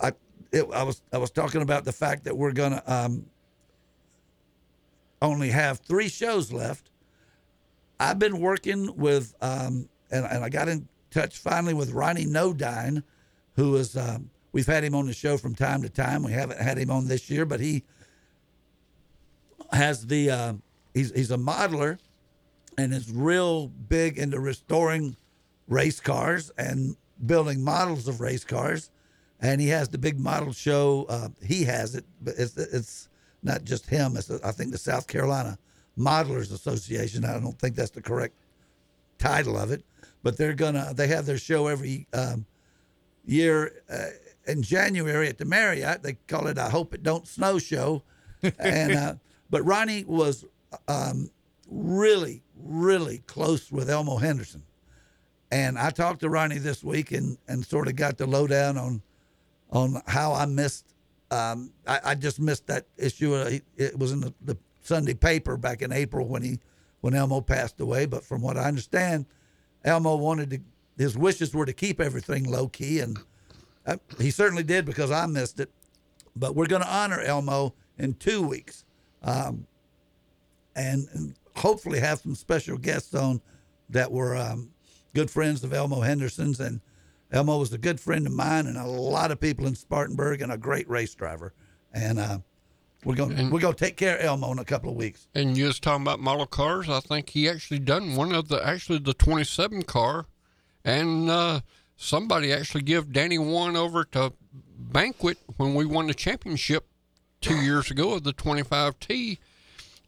was talking about the fact that we're gonna only have 3 shows left. I've been working with, and I got in touch finally with Ronnie Nodine, who is, we've had him on the show from time to time. We haven't had him on this year, but he has the, he's a modeler and is real big into restoring race cars and building models of race cars. And he has the big model show. He has it, but it's not just him. It's, I think, the South Carolina Modelers Association. I don't think that's the correct title of it, but they have their show every year in January at the Marriott. They call it I Hope It Don't Snow Show. And but Ronnie was really, really close with Elmo Henderson, and I talked to Ronnie this week and sort of got the lowdown on how I missed I just missed that issue. It was in the Sunday paper back in April when Elmo passed away. But from what I understand, Elmo his wishes were to keep everything low key, and he certainly did, because I missed it. But we're going to honor Elmo in 2 weeks, and hopefully have some special guests on that were good friends of Elmo Henderson's. And Elmo was a good friend of mine and a lot of people in Spartanburg, and a great race driver. And We're gonna take care of Elmo in a couple of weeks. And you was talking about model cars. I think he actually done one of the 27 car, and somebody actually give Danny one over to Banquet when we won the championship 2 years ago of the 25T,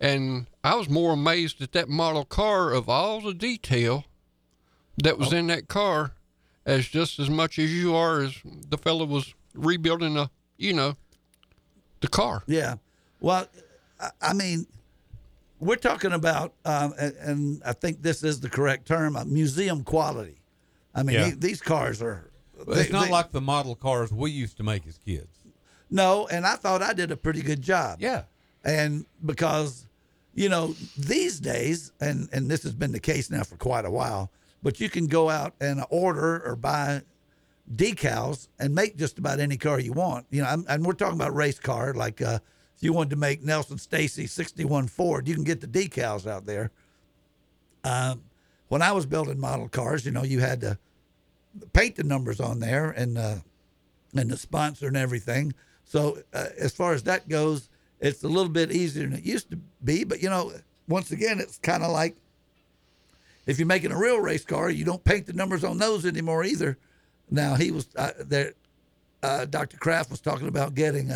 and I was more amazed at that model car of all the detail that was in that car, as just as much as you are as the fellow was rebuilding the car. Yeah. Well, I mean, we're talking about, and I think this is the correct term, museum quality. I mean, these cars are... it's not like the model cars we used to make as kids. No, and I thought I did a pretty good job. Yeah. And because, you know, these days, and this has been the case now for quite a while, but you can go out and order or buy decals and make just about any car you want. You know, and we're talking about race car, like... if you wanted to make Nelson Stacy 61 Ford, you can get the decals out there. When I was building model cars, you know, you had to paint the numbers on there and the sponsor and everything. So as far as that goes, it's a little bit easier than it used to be. But, you know, once again, it's kind of like if you're making a real race car, you don't paint the numbers on those anymore either. Now, he was there. Dr. Craft was talking about getting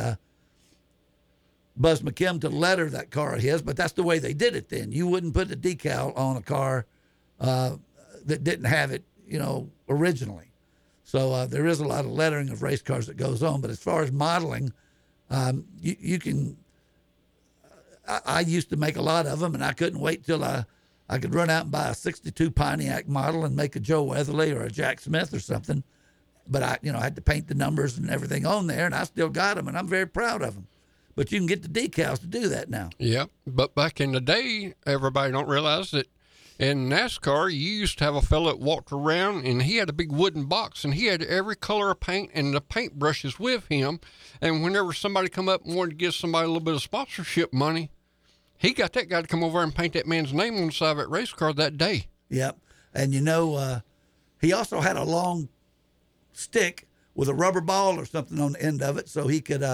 Buzz McKim to letter that car of his, but that's the way they did it then. You wouldn't put a decal on a car that didn't have it, you know, originally. So there is a lot of lettering of race cars that goes on, but as far as modeling, You can. I used to make a lot of them, and I couldn't wait till I could run out and buy a '62 Pontiac model and make a Joe Weatherly or a Jack Smith or something. But I had to paint the numbers and everything on there, and I still got them, and I'm very proud of them. But you can get the decals to do that now. Yep. But back in the day, everybody don't realize that in NASCAR, you used to have a fella that walked around, and he had a big wooden box, and he had every color of paint and the paint brushes with him. And whenever somebody come up and wanted to give somebody a little bit of sponsorship money, he got that guy to come over and paint that man's name on the side of that race car that day. Yep. And, he also had a long stick with a rubber ball or something on the end of it, so he could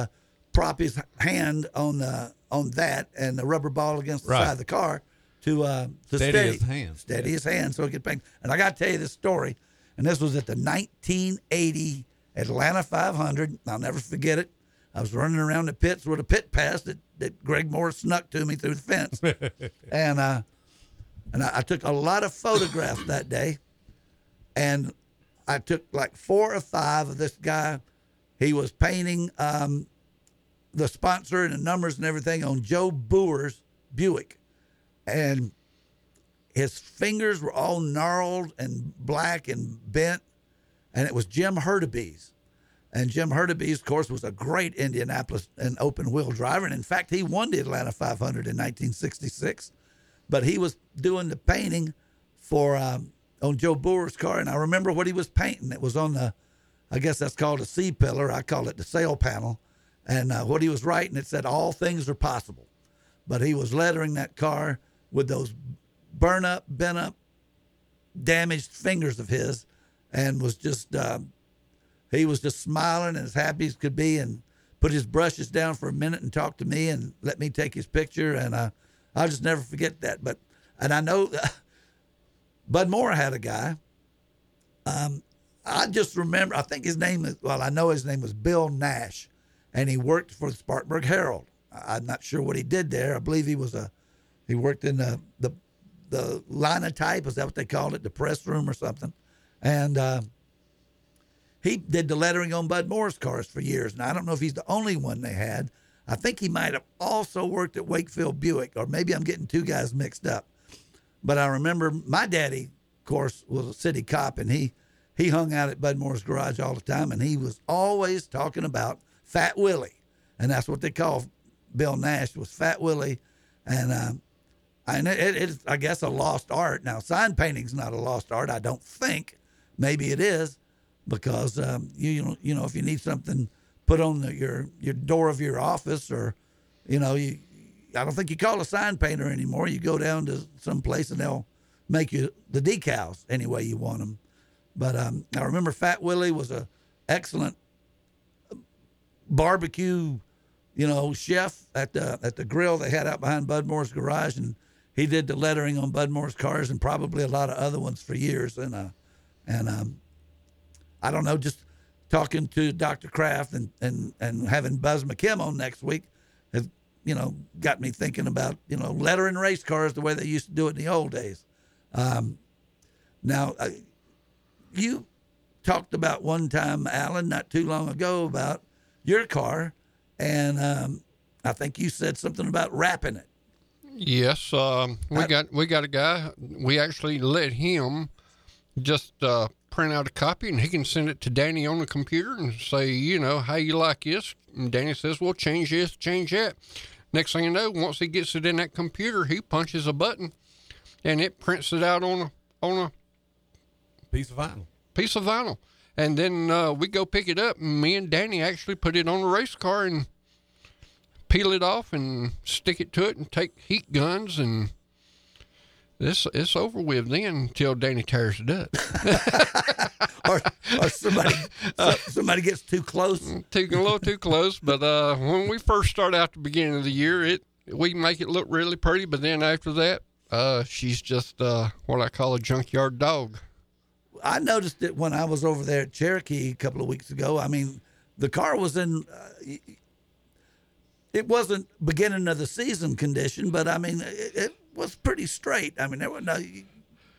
prop his hand on that and the rubber ball against the side of the car to steady his hand so he could paint. And I got to tell you this story, and this was at the 1980 Atlanta 500. I'll never forget it. I was running around the pits with a pit pass that Greg Moore snuck to me through the fence, and I took a lot of photographs that day, and I took like 4 or 5 of this guy. He was painting the sponsor and the numbers and everything on Joe Boer's Buick. And his fingers were all gnarled and black and bent. And it was Jim Hurtubise. And Jim Hurtubise, of course, was a great Indianapolis and open wheel driver. And in fact, he won the Atlanta 500 in 1966, but he was doing the painting for, on Joe Boer's car. And I remember what he was painting. It was on the, I guess that's called a C-pillar. I call it the sail panel. And what he was writing, it said, all things are possible. But he was lettering that car with those burn-up, bent-up, damaged fingers of his, and was just, he was just smiling and as happy as could be, and put his brushes down for a minute and talked to me and let me take his picture. And I'll just never forget that. But, and I know Bud Moore had a guy. I just remember, I know his name was Bill Nash. And he worked for the Spartanburg Herald. I'm not sure what he did there. I believe he worked in the linotype, is that what they called it, the press room or something. And he did the lettering on Bud Moore's cars for years. Now, I don't know if he's the only one they had. I think he might have also worked at Wakefield Buick, or maybe I'm getting two guys mixed up. But I remember my daddy, of course, was a city cop, and he hung out at Bud Moore's garage all the time, and he was always talking about Fat Willie, and that's what they call Bill Nash, was Fat Willie, and it's I guess a lost art now. Sign painting's not a lost art, I don't think. Maybe it is, because you know if you need something put on your door of your office, or I don't think you call a sign painter anymore. You go down to some place and they'll make you the decals any way you want them. But I remember Fat Willie was an excellent barbecue, chef at the grill they had out behind Bud Moore's garage, and he did the lettering on Bud Moore's cars and probably a lot of other ones for years. And I don't know, just talking to Dr. Craft and having Buzz McKim on next week has, got me thinking about, lettering race cars the way they used to do it in the old days. Now, you talked about one time, Alan, not too long ago, about your car, and I think you said something about wrapping it. Yes, we got a guy. We actually let him just print out a copy, and he can send it to Danny on the computer and say, how you like this. And Danny says, well, change this, change that. Next thing you know, once he gets it in that computer, he punches a button, and it prints it out on a piece of vinyl. And then we go pick it up, and me and Danny actually put it on a race car and peel it off and stick it to it and take heat guns, and it's over with then until Danny tears it up. or somebody gets too close. A little too close, but when we first start out the beginning of the year, we make it look really pretty, but then after that, she's just what I call a junkyard dog. I noticed it when I was over there at Cherokee a couple of weeks ago. I mean, the car was in, it wasn't beginning of the season condition, but I mean, it was pretty straight. I mean, there were no,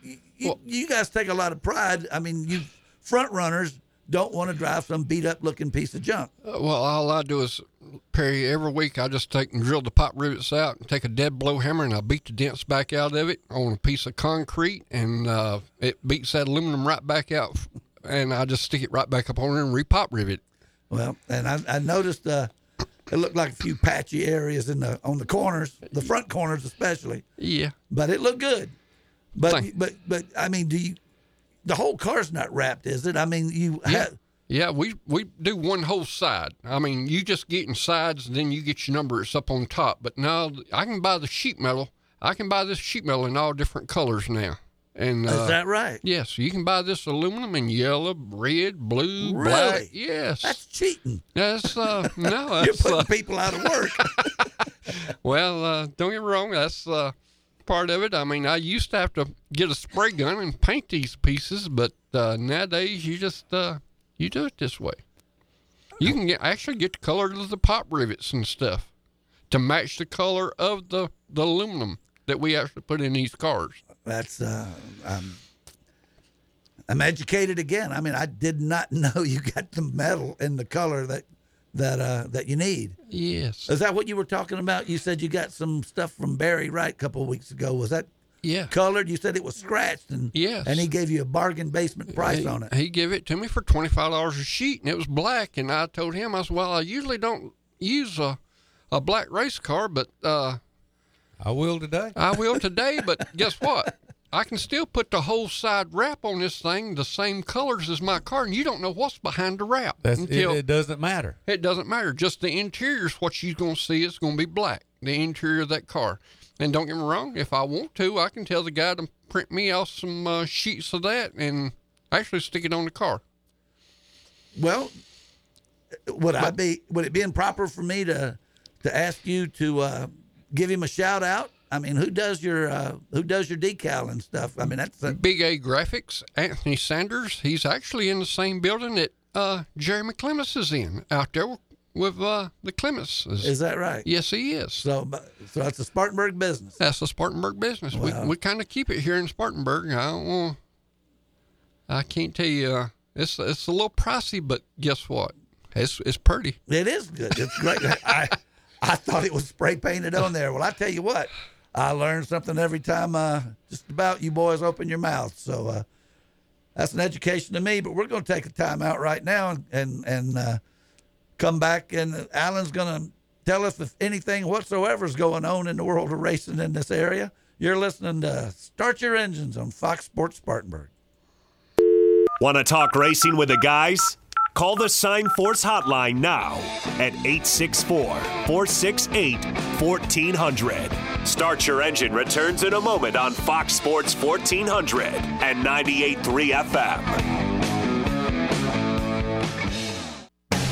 you guys take a lot of pride. I mean, you front runners don't want to drive some beat-up looking piece of junk. Well, all I do is, Perry, every week I just take and drill the pop rivets out and take a dead blow hammer and I beat the dents back out of it on a piece of concrete, and it beats that aluminum right back out, and I just stick it right back up on it and repop rivet. Well, and I noticed it looked like a few patchy areas on the corners, the front corners especially. Yeah. But it looked good. But I mean, the whole car's not wrapped, is it? I mean, we do one whole side. I mean, you just get in sides and then you get your numbers up on top. But now I can buy the sheet metal. I can buy this sheet metal in all different colors now. And is that right? Yes, you can buy this aluminum in yellow, red, blue, really? Black. Yes, that's cheating. That's no, that's, you're putting people out of work. Well, don't get me wrong, that's part of it. I mean, I used to have to get a spray gun and paint these pieces, but nowadays you do it this way. You can actually get the color of the pop rivets and stuff to match the color of the aluminum that we actually put in these cars. That's I'm educated again. I mean, I did not know you got the metal and the color that you need. Yes. Is that what you were talking about? You said you got some stuff from Barry Wright a couple of weeks ago. Was that colored? You said it was scratched and he gave you a bargain basement price on it. He gave it to me for $25 a sheet, and it was black. And I told him, I said, well, I usually don't use a black race car, but I will today. But guess what? I can still put the whole side wrap on this thing the same colors as my car, and you don't know what's behind the wrap. It doesn't matter. It doesn't matter. Just the interior's what you're going to see. It's going to be black, the interior of that car. And don't get me wrong, if I want to, I can tell the guy to print me out some sheets of that and actually stick it on the car. Well, would it be improper for me to ask you to give him a shout out? I mean, who does your decal and stuff? I mean, that's Big A Graphics, Anthony Sanders. He's actually in the same building that Jerry McClements is in out there with the Clements. Is that right? Yes, he is. So that's the Spartanburg business. That's the Spartanburg business. Well, we kind of keep it here in Spartanburg. I can't tell you. It's a little pricey, but guess what? It's pretty. It is good. It's great. I thought it was spray painted on there. Well, I tell you what, I learn something every time just about you boys open your mouth. So that's an education to me, but we're going to take a time out right now and come back, and Alan's going to tell us if anything whatsoever is going on in the world of racing in this area. You're listening to Start Your Engines on Fox Sports Spartanburg. Want to talk racing with the guys? Call the Sign Force Hotline now at 864-468-1400. Start Your Engine returns in a moment on Fox Sports 1400 and 98.3 FM.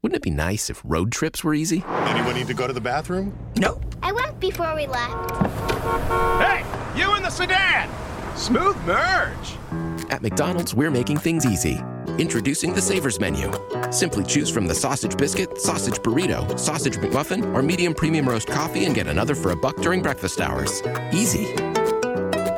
Wouldn't it be nice if road trips were easy? Anyone need to go to the bathroom? No. I went before we left. Hey, you in the sedan! Smooth merge! At McDonald's, we're making things easy. Introducing the Savers menu. Simply choose from the sausage biscuit, sausage burrito, sausage McMuffin, or medium premium roast coffee and get another for $1 during breakfast hours. Easy.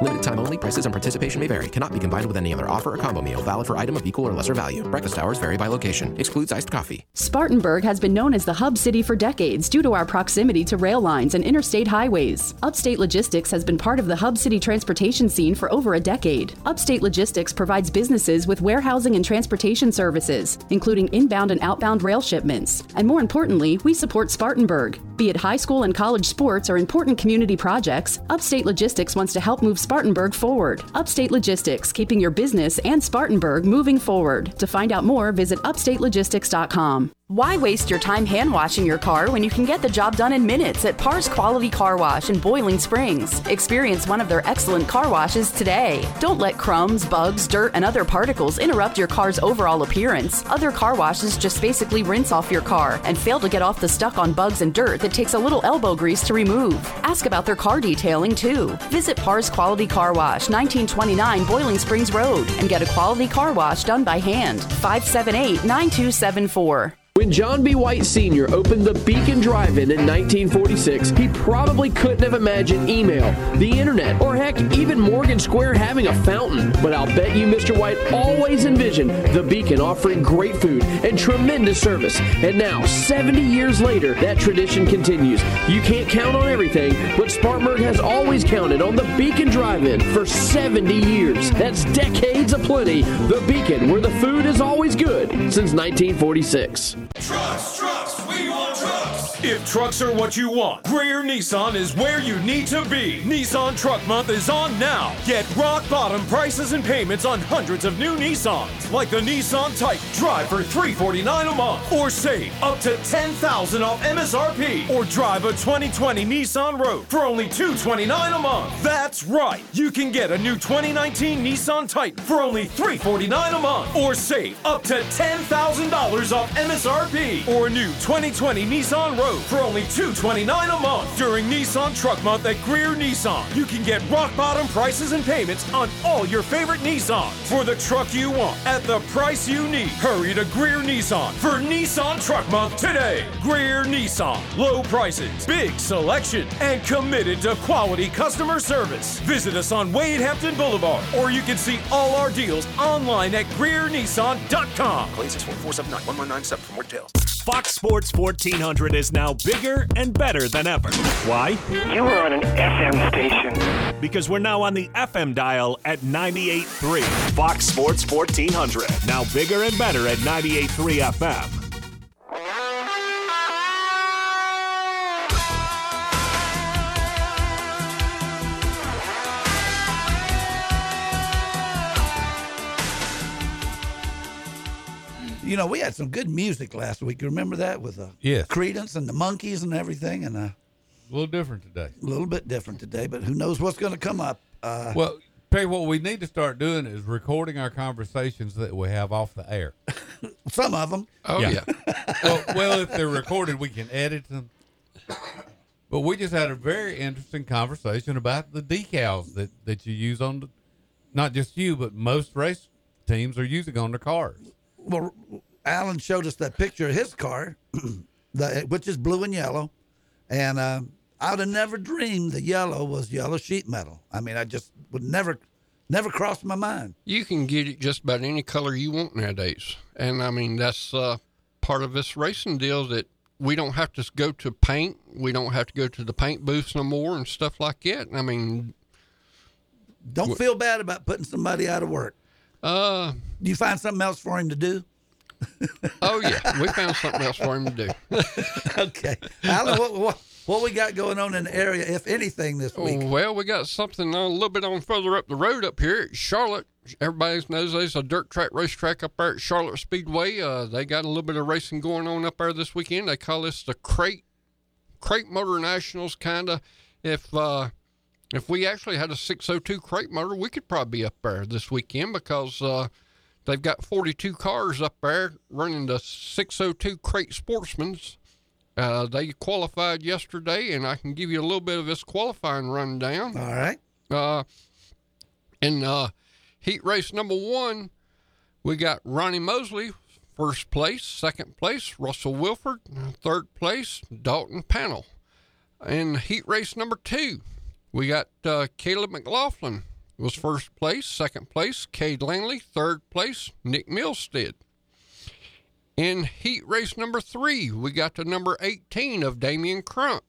Limited time only. Prices and participation may vary. Cannot be combined with any other offer or combo meal. Valid for item of equal or lesser value. Breakfast hours vary by location. Excludes iced coffee. Spartanburg has been known as the hub city for decades due to our proximity to rail lines and interstate highways. Upstate Logistics has been part of the hub city transportation scene for over a decade. Upstate Logistics provides businesses with warehousing and transportation services, including inbound and outbound rail shipments. And more importantly, we support Spartanburg. Be it high school and college sports or important community projects, Upstate Logistics wants to help move Spartanburg forward. Upstate Logistics, keeping your business and Spartanburg moving forward. To find out more, visit upstatelogistics.com. Why waste your time hand-washing your car when you can get the job done in minutes at Parr's Quality Car Wash in Boiling Springs? Experience one of their excellent car washes today. Don't let crumbs, bugs, dirt, and other particles interrupt your car's overall appearance. Other car washes just basically rinse off your car and fail to get off the stuck on bugs and dirt that takes a little elbow grease to remove. Ask about their car detailing, too. Visit Parr's Quality Car Wash, 1929 Boiling Springs Road, and get a quality car wash done by hand. 578-9274. When John B. White Sr. opened the Beacon Drive-In in 1946, he probably couldn't have imagined email, the internet, or heck, even Morgan Square having a fountain. But I'll bet you Mr. White always envisioned the Beacon offering great food and tremendous service. And now, 70 years later, that tradition continues. You can't count on everything, but Spartanburg has always counted on the Beacon Drive-In for 70 years. That's decades aplenty. The Beacon, where the food is always good since 1946. Trucks, trucks, we want trucks. If trucks are what you want, Greer Nissan is where you need to be. Nissan Truck Month is on now. Get rock bottom prices and payments on hundreds of new Nissans, like the Nissan Titan. Drive for $349 a month, or save up to $10,000 off MSRP, or drive a 2020 Nissan Rogue for only $229 a month. That's right, you can get a new 2019 Nissan Titan for only $349 a month, or save up to $10,000 off MSRP, or a new 2020 Nissan Rogue for only $229 a month. During Nissan Truck Month at Greer Nissan, you can get rock bottom prices and payments on all your favorite Nissans for the truck you want at the price you need. Hurry to Greer Nissan for Nissan Truck Month today. Greer Nissan, low prices, big selection, and committed to quality customer service. Visit us on Wade Hampton Boulevard, or you can see all our deals online at GreerNissan.com. Call 864-479-1197 for more details. Fox Sports 1400 is now bigger and better than ever. Why? You were on an FM station. Because we're now on the FM dial at 98.3. Fox Sports 1400, now bigger and better at 98.3 FM. You know, we had some good music last week. You remember that with Creedence and the Monkees and everything? And a little different today. A little bit different today, but who knows what's going to come up. Well, Perry, what we need to start doing is recording our conversations that we have off the air. Some of them. Oh, yeah. well, if they're recorded, we can edit them. But we just had a very interesting conversation about the decals that you use on, not just you, but most race teams are using on their cars. Well, Alan showed us that picture of his car, which is blue and yellow, and I would have never dreamed that yellow was yellow sheet metal. I mean, I just would never crossed my mind. You can get it just about any color you want nowadays, and I mean that's part of this racing deal that we don't have to go to paint. We don't have to go to the paint booths no more and stuff like that. I mean, don't feel bad about putting somebody out of work. Do you find something else for him to do? Oh, yeah. We found something else for him to do. Okay. Alan, what we got going on in the area, if anything, this week? Well, we got something a little bit on further up the road up here at Charlotte. Everybody knows there's a dirt track racetrack up there at Charlotte Speedway. They got a little bit of racing going on up there this weekend. They call this the Crate Motor Nationals, kind of. If we actually had a 602 crate motor, we could probably be up there this weekend because they've got 42 cars up there running the 602 crate sportsmans. They qualified yesterday, and I can give you a little bit of this qualifying rundown. All right. In heat race number one, we got Ronnie Mosley, first place, second place, Russell Wilford, third place, Dalton Pannell. In heat race number two, we got Caleb McLaughlin was first place, second place, Cade Langley, third place, Nick Milstead. In heat race number three, we got the number 18 of Damian Crump.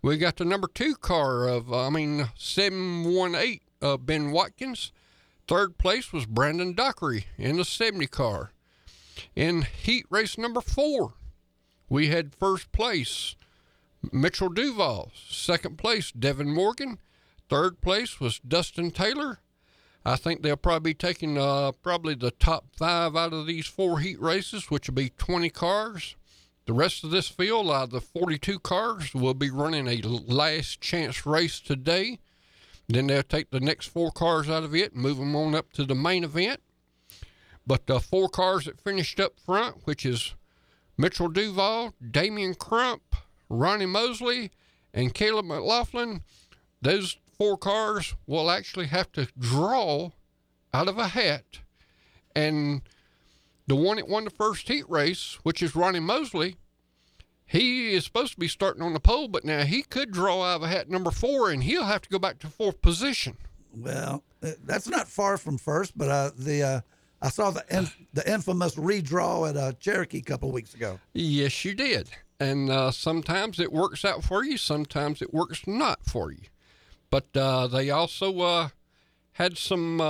We got the number two car of, 718 of Ben Watkins. Third place was Brandon Dockery in the 70 car. In heat race number four, we had first place Mitchell Duval, second place, Devin Morgan. Third place was Dustin Taylor. I think they'll probably be taking probably the top five out of these four heat races, which will be 20 cars. The rest of this field, the 42 cars, will be running a last chance race today. Then they'll take the next four cars out of it and move them on up to the main event. But the four cars that finished up front, which is Mitchell Duval, Damian Crump, Ronnie Mosley, and Caleb McLaughlin, those four cars will actually have to draw out of a hat. And the one that won the first heat race, which is Ronnie Mosley, he is supposed to be starting on the pole, but now he could draw out of a hat number four, and he'll have to go back to fourth position. Well, that's not far from first, but I saw the infamous redraw at Cherokee a couple of weeks ago. Yes, you did. And sometimes it works out for you, sometimes it works not for you. But they also had some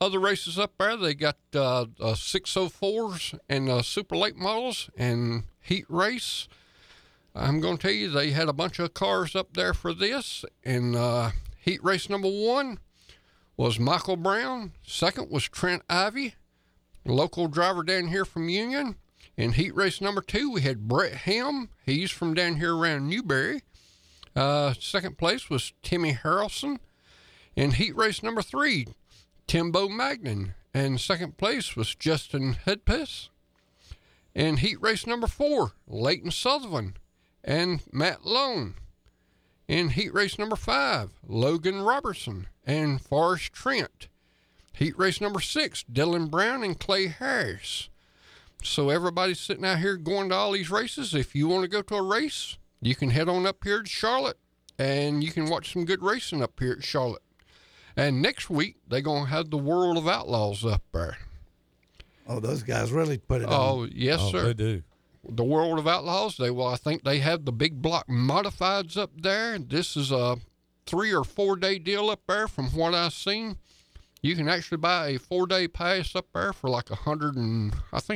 other races up there. They got 604s and super late models and heat race. I'm going to tell you, they had a bunch of cars up there for this. And heat race number one was Michael Brown. Second was Trent Ivey, local driver down here from Union. In heat race number two, we had Brett Ham. He's from down here around Newberry. Second place was Timmy Harrelson. In heat race number three, Timbo Magnan. And second place was Justin Hedpes. In heat race number four, Leighton Sullivan and Matt Lone. In heat race number five, Logan Robertson and Forrest Trent. Heat race number six, Dylan Brown and Clay Harris. So everybody's sitting out here going to all these races. If you want to go to a race, you can head on up here to Charlotte, and you can watch some good racing up here at Charlotte. And next week, they're going to have the World of Outlaws up there. Oh, those guys really put it on. Oh, yes, sir. They do. The World of Outlaws, I think they have the big block modifieds up there. This is a 3 or 4 day deal up there from what I've seen. You can actually buy a 4 day pass up there for like I think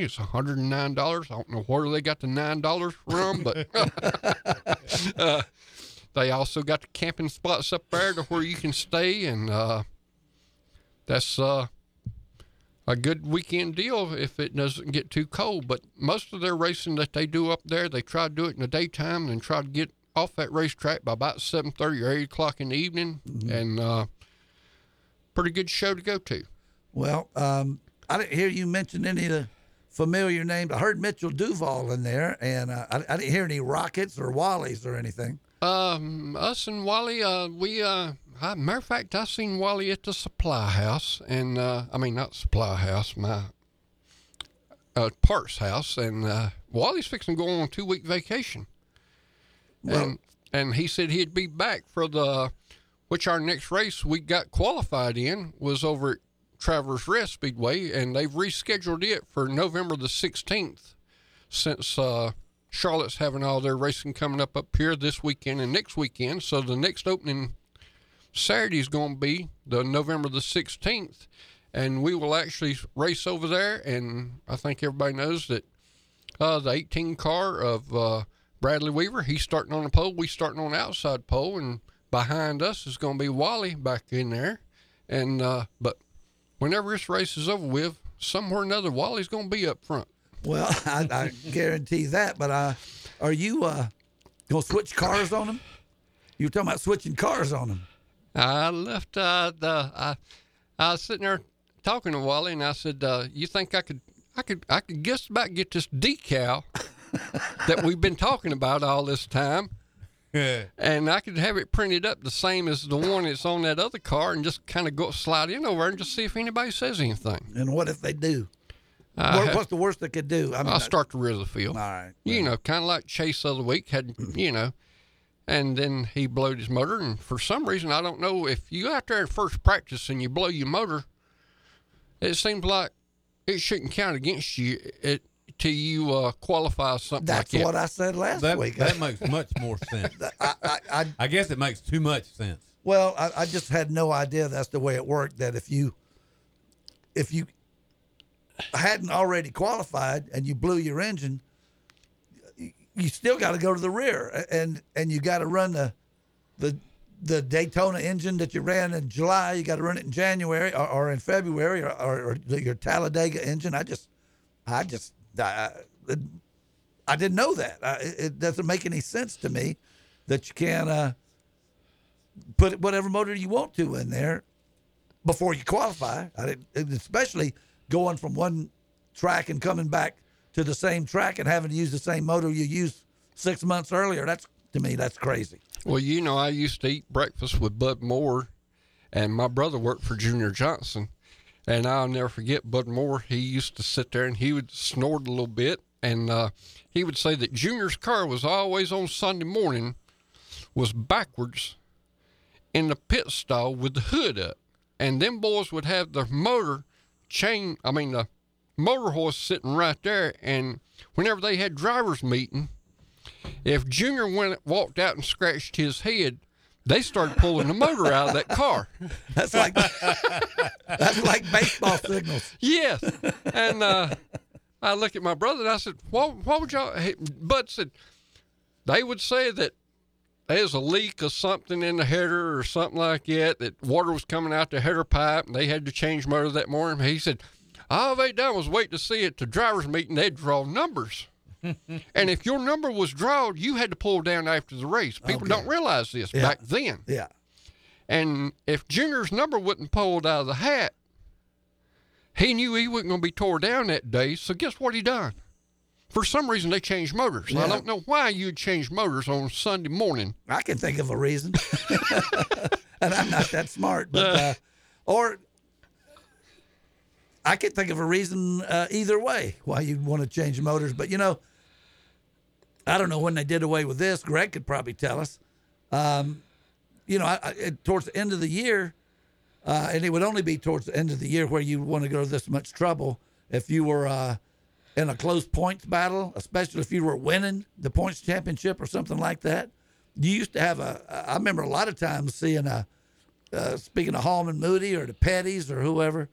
it's $109. I don't know where they got the $9 from, but they also got the camping spots up there to where you can stay, and that's a good weekend deal if it doesn't get too cold. But most of their racing that they do up there, they try to do it in the daytime and try to get off that racetrack by about 7:30 or 8 o'clock in the evening, mm-hmm. and pretty good show to go to. Well, I didn't hear you mention any of the familiar names. I heard Mitchell Duval in there, and I didn't hear any Rockets or Wallies or anything. Us and Wally, matter of fact, I seen Wally at the supply house, and parts house, and Wally's fixing to go on a 2 week vacation. Well, and he said he'd be back for which our next race we got qualified in was over at Traverse Rest Speedway, and they've rescheduled it for November the 16th since Charlotte's having all their racing coming up here this weekend and next weekend. So the next opening Saturday is going to be the November the 16th, and we will actually race over there. And I think everybody knows that the 18 car of Bradley Weaver, he's starting on the pole, we starting on the outside pole, and behind us is going to be Wally back in there. And but whenever this race is over with, somewhere or another, Wally's going to be up front. Well, I guarantee that. But are you going to switch cars on him? You were talking about switching cars on him. I left I was sitting there talking to Wally, and I said, you think I could just about get this decal that we've been talking about all this time? Yeah. And I could have it printed up the same as the one that's on that other car and just kind of go slide in over and just see if anybody says anything. And what if they do? What's the worst they could do? I'll start the rear of the field. All right. You know, kind of like Chase the other week had, you know, and then he blowed his motor. And for some reason, I don't know, if you out there at first practice and you blow your motor, it seems like it shouldn't count against you. Till you qualify something like that. That's what I said last week. That makes much more sense. I guess it makes too much sense. Well, I just had no idea that's the way it worked, that if you hadn't already qualified and you blew your engine, you still got to go to the rear, and you got to run the the Daytona engine that you ran in July, you got to run it in January or in February, or your Talladega engine. I didn't know that. It doesn't make any sense to me that you can't put whatever motor you want to in there before you qualify. Especially going from one track and coming back to the same track and having to use the same motor you used 6 months earlier. To me, that's crazy. Well, you know, I used to eat breakfast with Bud Moore, and my brother worked for Junior Johnson. And I'll never forget Bud Moore. He used to sit there and he would snort a little bit. And he would say that Junior's car was always on Sunday morning, was backwards in the pit stall with the hood up. And them boys would have the motor horse sitting right there. And whenever they had driver's meeting, if Junior walked out and scratched his head, they started pulling the motor out of that car. That's like baseball signals. Yes. And I looked at my brother and I said, why would y'all? Bud said, they would say that there's a leak of something in the header or something like that water was coming out the header pipe and they had to change motor that morning. He said, all they done was wait to see at the driver's meeting, they'd draw numbers. And if your number was drawn, you had to pull down after the race. People don't realize this back then. Yeah. And if Junior's number wasn't pulled out of the hat, he knew he wasn't going to be tore down that day. So guess what he done? For some reason, they changed motors. Yeah. I don't know why you'd change motors on Sunday morning. I can think of a reason. And I'm not that smart. But or I can think of a reason either way why you'd want to change motors. But, you know, I don't know when they did away with this. Greg could probably tell us. You know, towards the end of the year, and it would only be towards the end of the year where you want to go to this much trouble if you were in a close points battle, especially if you were winning the points championship or something like that. You used to have I remember a lot of times seeing speaking of Holman-Moody or the Petties or whoever,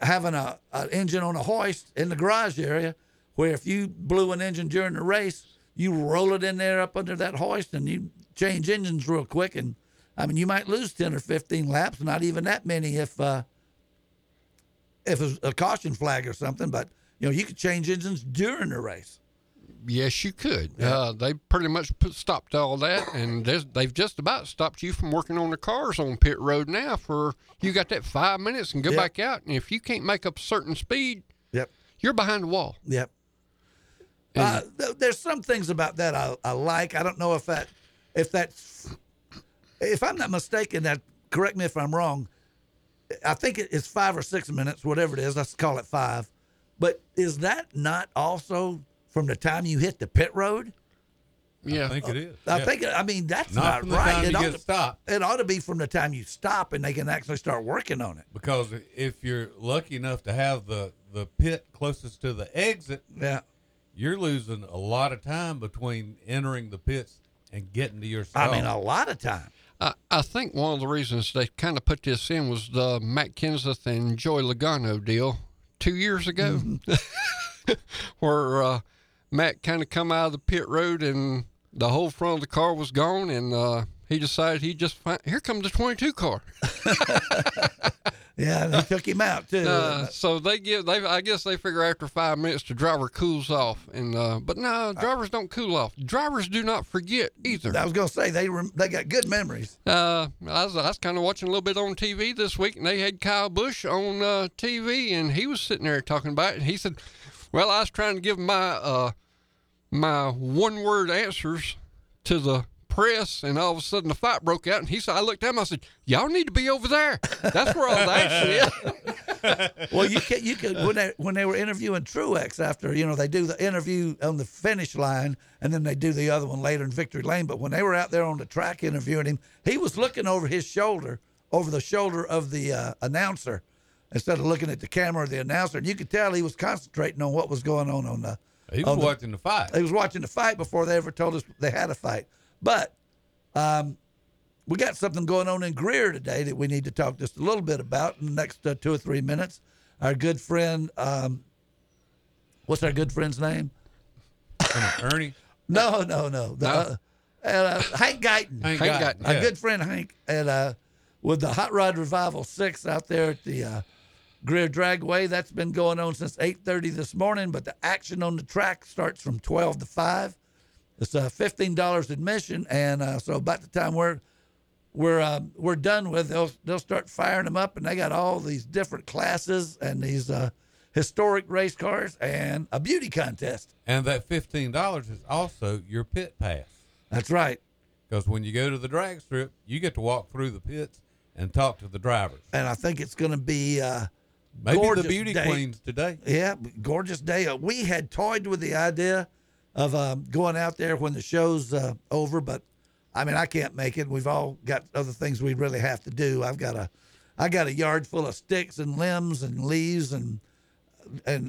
having an engine on a hoist in the garage area where if you blew an engine during the race, you roll it in there up under that hoist and you change engines real quick. And I mean, you might lose 10 or 15 laps, not even that many if it was a caution flag or something. But, you know, you could change engines during the race. Yes, you could. Yeah. They pretty much stopped all that, and they've just about stopped you from working on the cars on pit road now. For you got that 5 minutes and go back out, and if you can't make up a certain speed, you're behind the wall. Yep. There's some things about that I like. I don't know if I'm not mistaken, that correct me if I'm wrong. I think it's 5 or 6 minutes, whatever it is. Let's call it 5. But is that not also from the time you hit the pit road? Yeah, I think it is. I mean, that's not right. It ought to be from the time you stop and they can actually start working on it. Because if you're lucky enough to have the pit closest to the exit, you're losing a lot of time between entering the pits and getting to your stall. I mean, a lot of time. I think one of the reasons they kind of put this in was the Matt Kenseth and Joey Logano deal 2 years ago, where Matt kind of come out of the pit road and the whole front of the car was gone, and he decided here comes the 22 car. Yeah, they took him out too. So I guess they figure after 5 minutes the driver cools off, and but no, drivers don't cool off. Drivers do not forget either. I was gonna say they got good memories. I was kind of watching a little bit on TV this week, and they had Kyle Busch on TV, and he was sitting there talking about it, and he said, "Well, I was trying to give my my one-word answers to the press, and all of a sudden the fight broke out." And he said, I looked at him, I said, "Y'all need to be over there. That's where all the action is." Well, you could when they were interviewing Truex after, you know, they do the interview on the finish line and then they do the other one later in victory lane. But when they were out there on the track interviewing him, he was looking over the shoulder of the announcer instead of looking at the camera or the announcer. And you could tell he was concentrating on what was going on the. He was watching the fight. He was watching the fight before they ever told us they had a fight. But we got something going on in Greer today that we need to talk just a little bit about in the next 2 or 3 minutes. Our good friend, what's our good friend's name? Ernie? No. Hank Guyton. Hank Guyton. Yeah. A good friend, Hank. And with the Hot Rod Revival 6 out there at the Greer Dragway, that's been going on since 8:30 this morning, but the action on the track starts from 12 to 5. It's $15 admission, and so about the time we're done with, they'll start firing them up, and they got all these different classes and these historic race cars and a beauty contest. And that $15 is also your pit pass. That's right. Because when you go to the drag strip, you get to walk through the pits and talk to the drivers. And I think it's going to be maybe the beauty queens today. Yeah, gorgeous day. We had toyed with the idea of going out there when the show's over, but I mean, I can't make it. We've all got other things we really have to do. I got a yard full of sticks and limbs and leaves and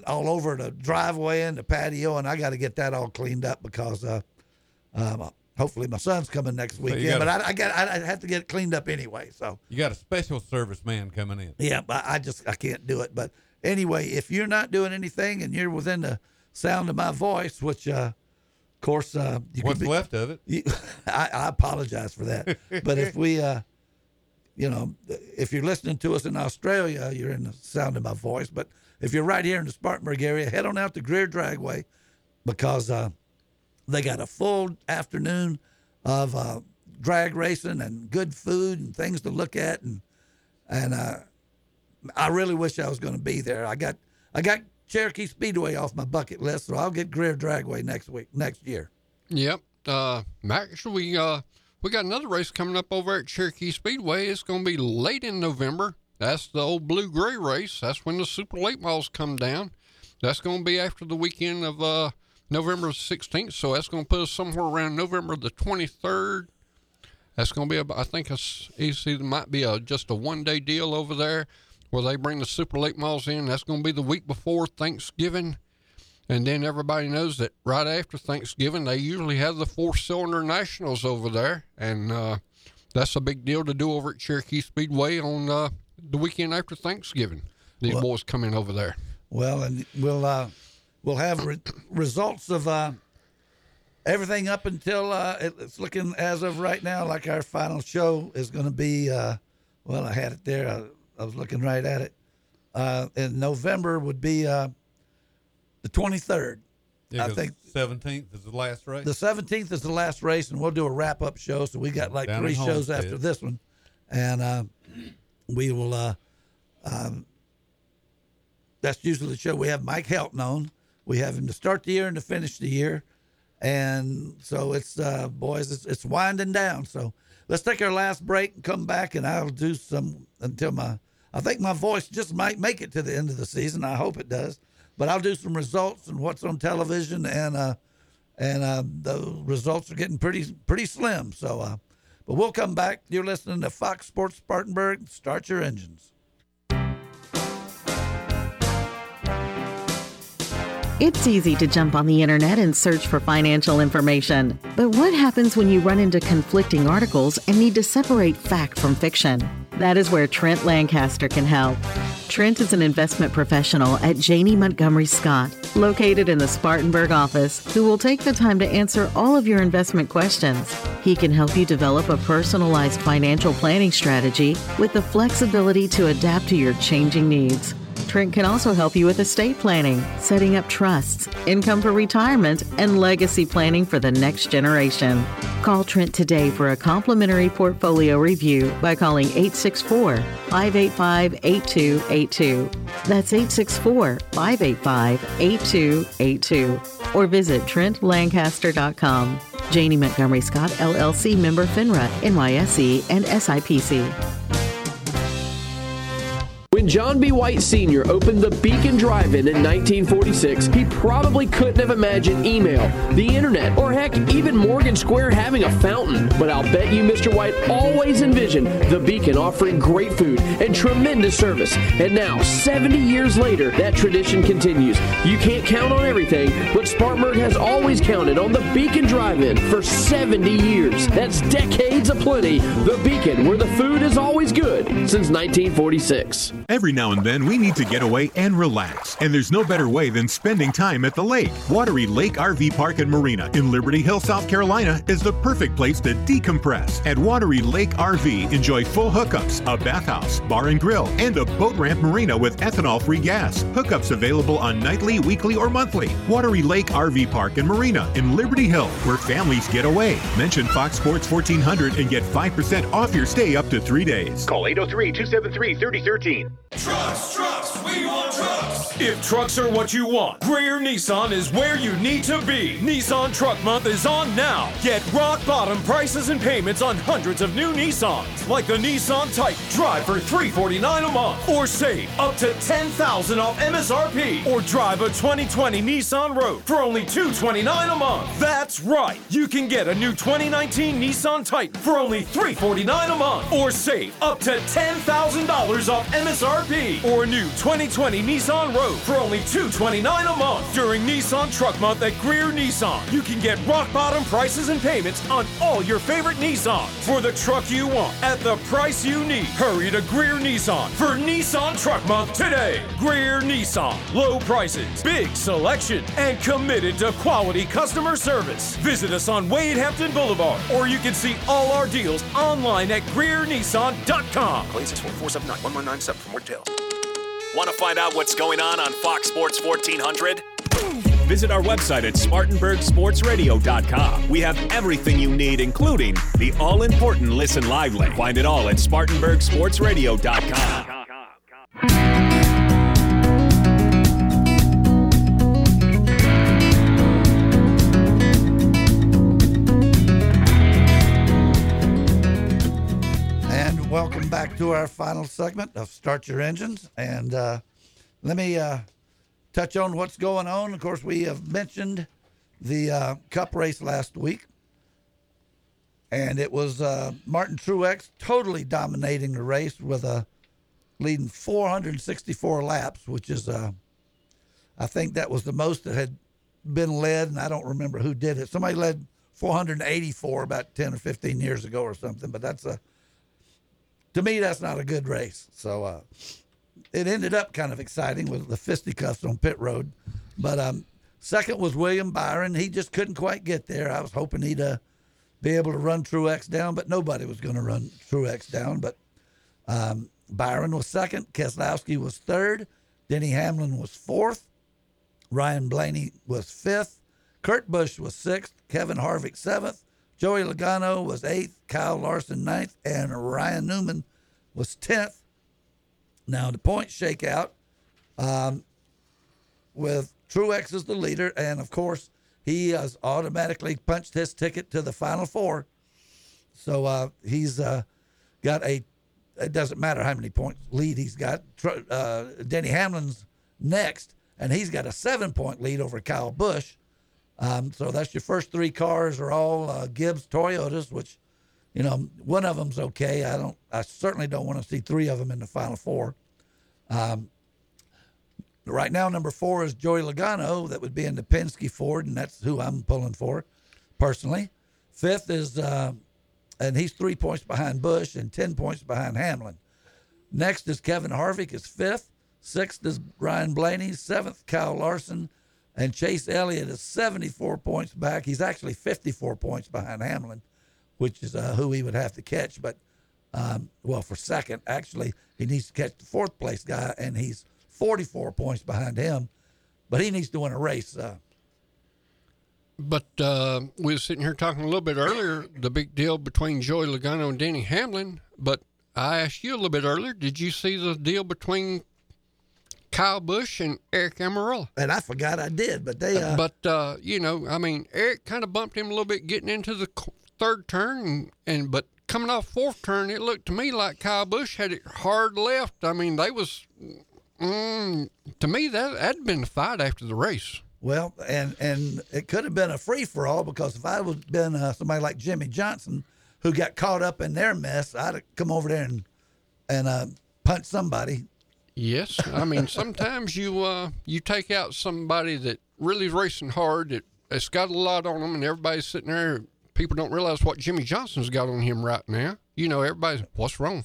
all over the driveway and the patio, and I got to get that all cleaned up because hopefully my son's coming next weekend. So I have to get it cleaned up anyway. So you got a special service man coming in. Yeah, but I can't do it. But anyway, if you're not doing anything and you're within the sound of my voice, which of course left of it. I apologize for that. But if we if you're listening to us in Australia, you're in the sound of my voice. But if you're right here in the Spartanburg area, head on out to Greer Dragway because they got a full afternoon of drag racing and good food and things to look at, and I really wish I was going to be there. I got Cherokee Speedway off my bucket list, so I'll get Greer Dragway next year. Yep. Actually, we got another race coming up over at Cherokee Speedway. It's going to be late in November. That's the old blue-gray race. That's when the super late models come down. That's going to be after the weekend of November 16th, so that's going to put us somewhere around November the 23rd. That's going to be about, I think it might be just a one-day deal over there where they bring the super late models in. That's going to be the week before Thanksgiving, and then everybody knows that right after Thanksgiving, they usually have the four-cylinder nationals over there, and that's a big deal to do over at Cherokee Speedway on the weekend after Thanksgiving. These boys coming over there. Well, and we'll have results of everything up until it's looking as of right now like our final show is going to be, I had it there. I was looking right at it. In November would be the 23rd. Yeah, I think 17th is the last race. The 17th is the last race, and we'll do a wrap-up show. So we got like three shows after this one. And we will that's usually the show. We have Mike Helton on. We have him to start the year and to finish the year. And so it's, boys, it's winding down. So let's take our last break and come back, and I'll do some I think my voice just might make it to the end of the season. I hope it does. But I'll do some results and what's on television, and the results are getting pretty slim. So, but we'll come back. You're listening to Fox Sports Spartanburg. Start your engines. It's easy to jump on the internet and search for financial information. But what happens when you run into conflicting articles and need to separate fact from fiction? That is where Trent Lancaster can help. Trent is an investment professional at Janney Montgomery Scott, located in the Spartanburg office, who will take the time to answer all of your investment questions. He can help you develop a personalized financial planning strategy with the flexibility to adapt to your changing needs. Trent can also help you with estate planning, setting up trusts, income for retirement, and legacy planning for the next generation. Call Trent today for a complimentary portfolio review by calling 864-585-8282. That's 864-585-8282. Or visit TrentLancaster.com. Janney Montgomery Scott, LLC, member FINRA, NYSE, and SIPC. When John B. White Sr. opened the Beacon Drive-In in 1946, he probably couldn't have imagined email, the internet, or heck, even Morgan Square having a fountain. But I'll bet you Mr. White always envisioned the Beacon offering great food and tremendous service. And now, 70 years later, that tradition continues. You can't count on everything, but Spartanburg has always counted on the Beacon Drive-In for 70 years. That's decades aplenty. The Beacon, where the food is always good since 1946. Every now and then, we need to get away and relax. And there's no better way than spending time at the lake. Wateree Lake RV Park and Marina in Liberty Hill, South Carolina is the perfect place to decompress. At Wateree Lake RV, enjoy full hookups, a bathhouse, bar and grill, and a boat ramp marina with ethanol-free gas. Hookups available on nightly, weekly, or monthly. Wateree Lake RV Park and Marina in Liberty Hill, where families get away. Mention Fox Sports 1400 and get 5% off your stay up to 3 days. Call 803-273-3013. Trucks, we want trucks. If trucks are what you want, Greer Nissan is where you need to be. Nissan Truck Month is on now. Get rock bottom prices and payments on hundreds of new Nissans, like the Nissan Titan. Drive for $349 a month, or save up to $10,000 off MSRP, or drive a 2020 Nissan Rogue for only $229 a month. That's right, you can get a new 2019 Nissan Titan for only $349 a month, or save up to $10,000 off MSRP, or a new 2020 Nissan Rogue for only $229 a month. During Nissan Truck Month at Greer Nissan, you can get rock bottom prices and payments on all your favorite Nissans for the truck you want at the price you need. Hurry to Greer Nissan for Nissan Truck Month today. Greer Nissan, low prices, big selection, and committed to quality customer service. Visit us on Wade Hampton Boulevard, or you can see all our deals online at GreerNissan.com. Call 864-479-1197 for more details. Want to find out what's going on Fox Sports 1400? Visit our website at SpartanburgSportsRadio.com. We have everything you need, including the all-important Listen Live link. Find it all at SpartanburgSportsRadio.com. And welcome back to our final segment of Start Your Engines. And let me... touch on what's going on. Of course, we have mentioned the Cup race last week. And it was Martin Truex totally dominating the race with a leading 464 laps, which is, I think that was the most that had been led. And I don't remember who did it. Somebody led 484 about 10 or 15 years ago or something. But that's to me, that's not a good race. So, it ended up kind of exciting with the fisticuffs on pit road. But second was William Byron. He just couldn't quite get there. I was hoping he'd be able to run Truex down, but nobody was going to run Truex down. But Byron was second. Keselowski was third. Denny Hamlin was fourth. Ryan Blaney was fifth. Kurt Busch was sixth. Kevin Harvick seventh. Joey Logano was eighth. Kyle Larson ninth. And Ryan Newman was 10th. Now, the point shakeout with Truex as the leader, and, of course, he has automatically punched his ticket to the Final Four. So he's got it doesn't matter how many points lead he's got. Denny Hamlin's next, and he's got a 7-point lead over Kyle Busch. So that's your first three cars are all Gibbs Toyotas, which... You know, one of them's okay. I certainly don't want to see three of them in the Final Four. Right now, number four is Joey Logano. That would be in the Penske Ford, and that's who I'm pulling for, personally. Fifth is, and he's 3 points behind Busch and 10 points behind Hamlin. Next is Kevin Harvick is fifth. Sixth is Ryan Blaney. Seventh, Kyle Larson. And Chase Elliott is 74 points back. He's actually 54 points behind Hamlin, which is who he would have to catch. But, for second, actually, he needs to catch the fourth-place guy, and he's 44 points behind him. But he needs to win a race. But we were sitting here talking a little bit earlier, the big deal between Joey Logano and Denny Hamlin. But I asked you a little bit earlier, did you see the deal between Kyle Busch and Eric Amarola? And I forgot I did, but they... Eric kind of bumped him a little bit getting into the... third turn, but coming off fourth turn, it looked to me like Kyle Busch had it hard left. I mean, they was to me that'd been the fight after the race. Well, and it could have been a free for all, because if I would have been somebody like Jimmy Johnson who got caught up in their mess, I'd have come over there and punch somebody. Yes, I mean sometimes you take out somebody that really is racing hard. It's got a lot on them, and everybody's sitting there. People don't realize what Jimmy Johnson's got on him right now. You know, everybody's, what's wrong?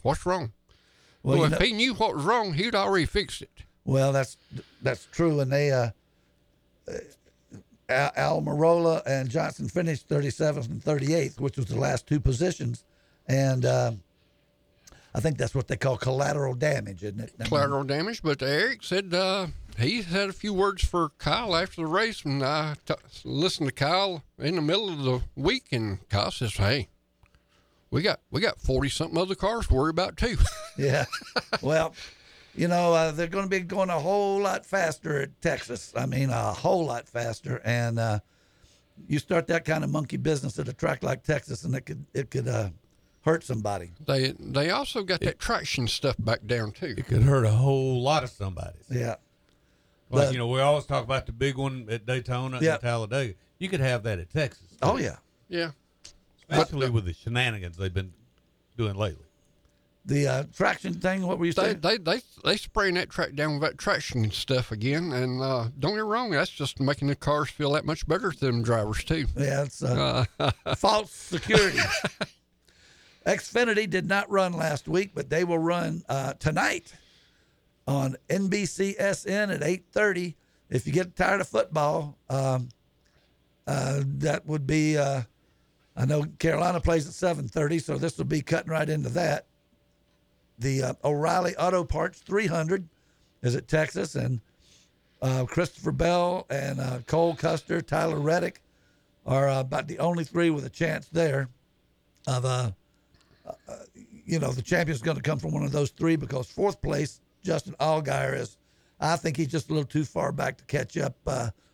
Well, if he knew what was wrong, he'd already fixed it. Well, that's true. And they, Almirola and Johnson finished 37th and 38th, which was the last two positions. And I think that's what they call collateral damage, isn't it? Collateral damage. But Eric said he had a few words for Kyle after the race. And I listened to Kyle in the middle of the week, and Kyle says, hey, we got 40-something other cars to worry about, too. Yeah. Well, you know, they're going to be going a whole lot faster at Texas. I mean, a whole lot faster. And you start that kind of monkey business at a track like Texas, and it could hurt somebody. They also got that traction stuff back down, too. It could hurt a whole lot of somebody. Yeah. Like, you know, we always talk about the big one at Daytona and Talladega. You could have that at Texas, too. Oh, yeah. Yeah. Especially with the shenanigans they've been doing lately. The traction thing, what were you saying? They spraying that track down with that traction and stuff again. And don't get wrong, that's just making the cars feel that much better to them drivers, too. Yeah, it's false security. Xfinity did not run last week, but they will run tonight on NBCSN at 8:30. If you get tired of football, that would be... I know Carolina plays at 7:30, so this will be cutting right into that. The O'Reilly Auto Parts 300 is at Texas, and Christopher Bell and Cole Custer, Tyler Reddick are about the only three with a chance there. The champion's going to come from one of those three, because fourth place, Justin Allgaier, I think he's just a little too far back to catch up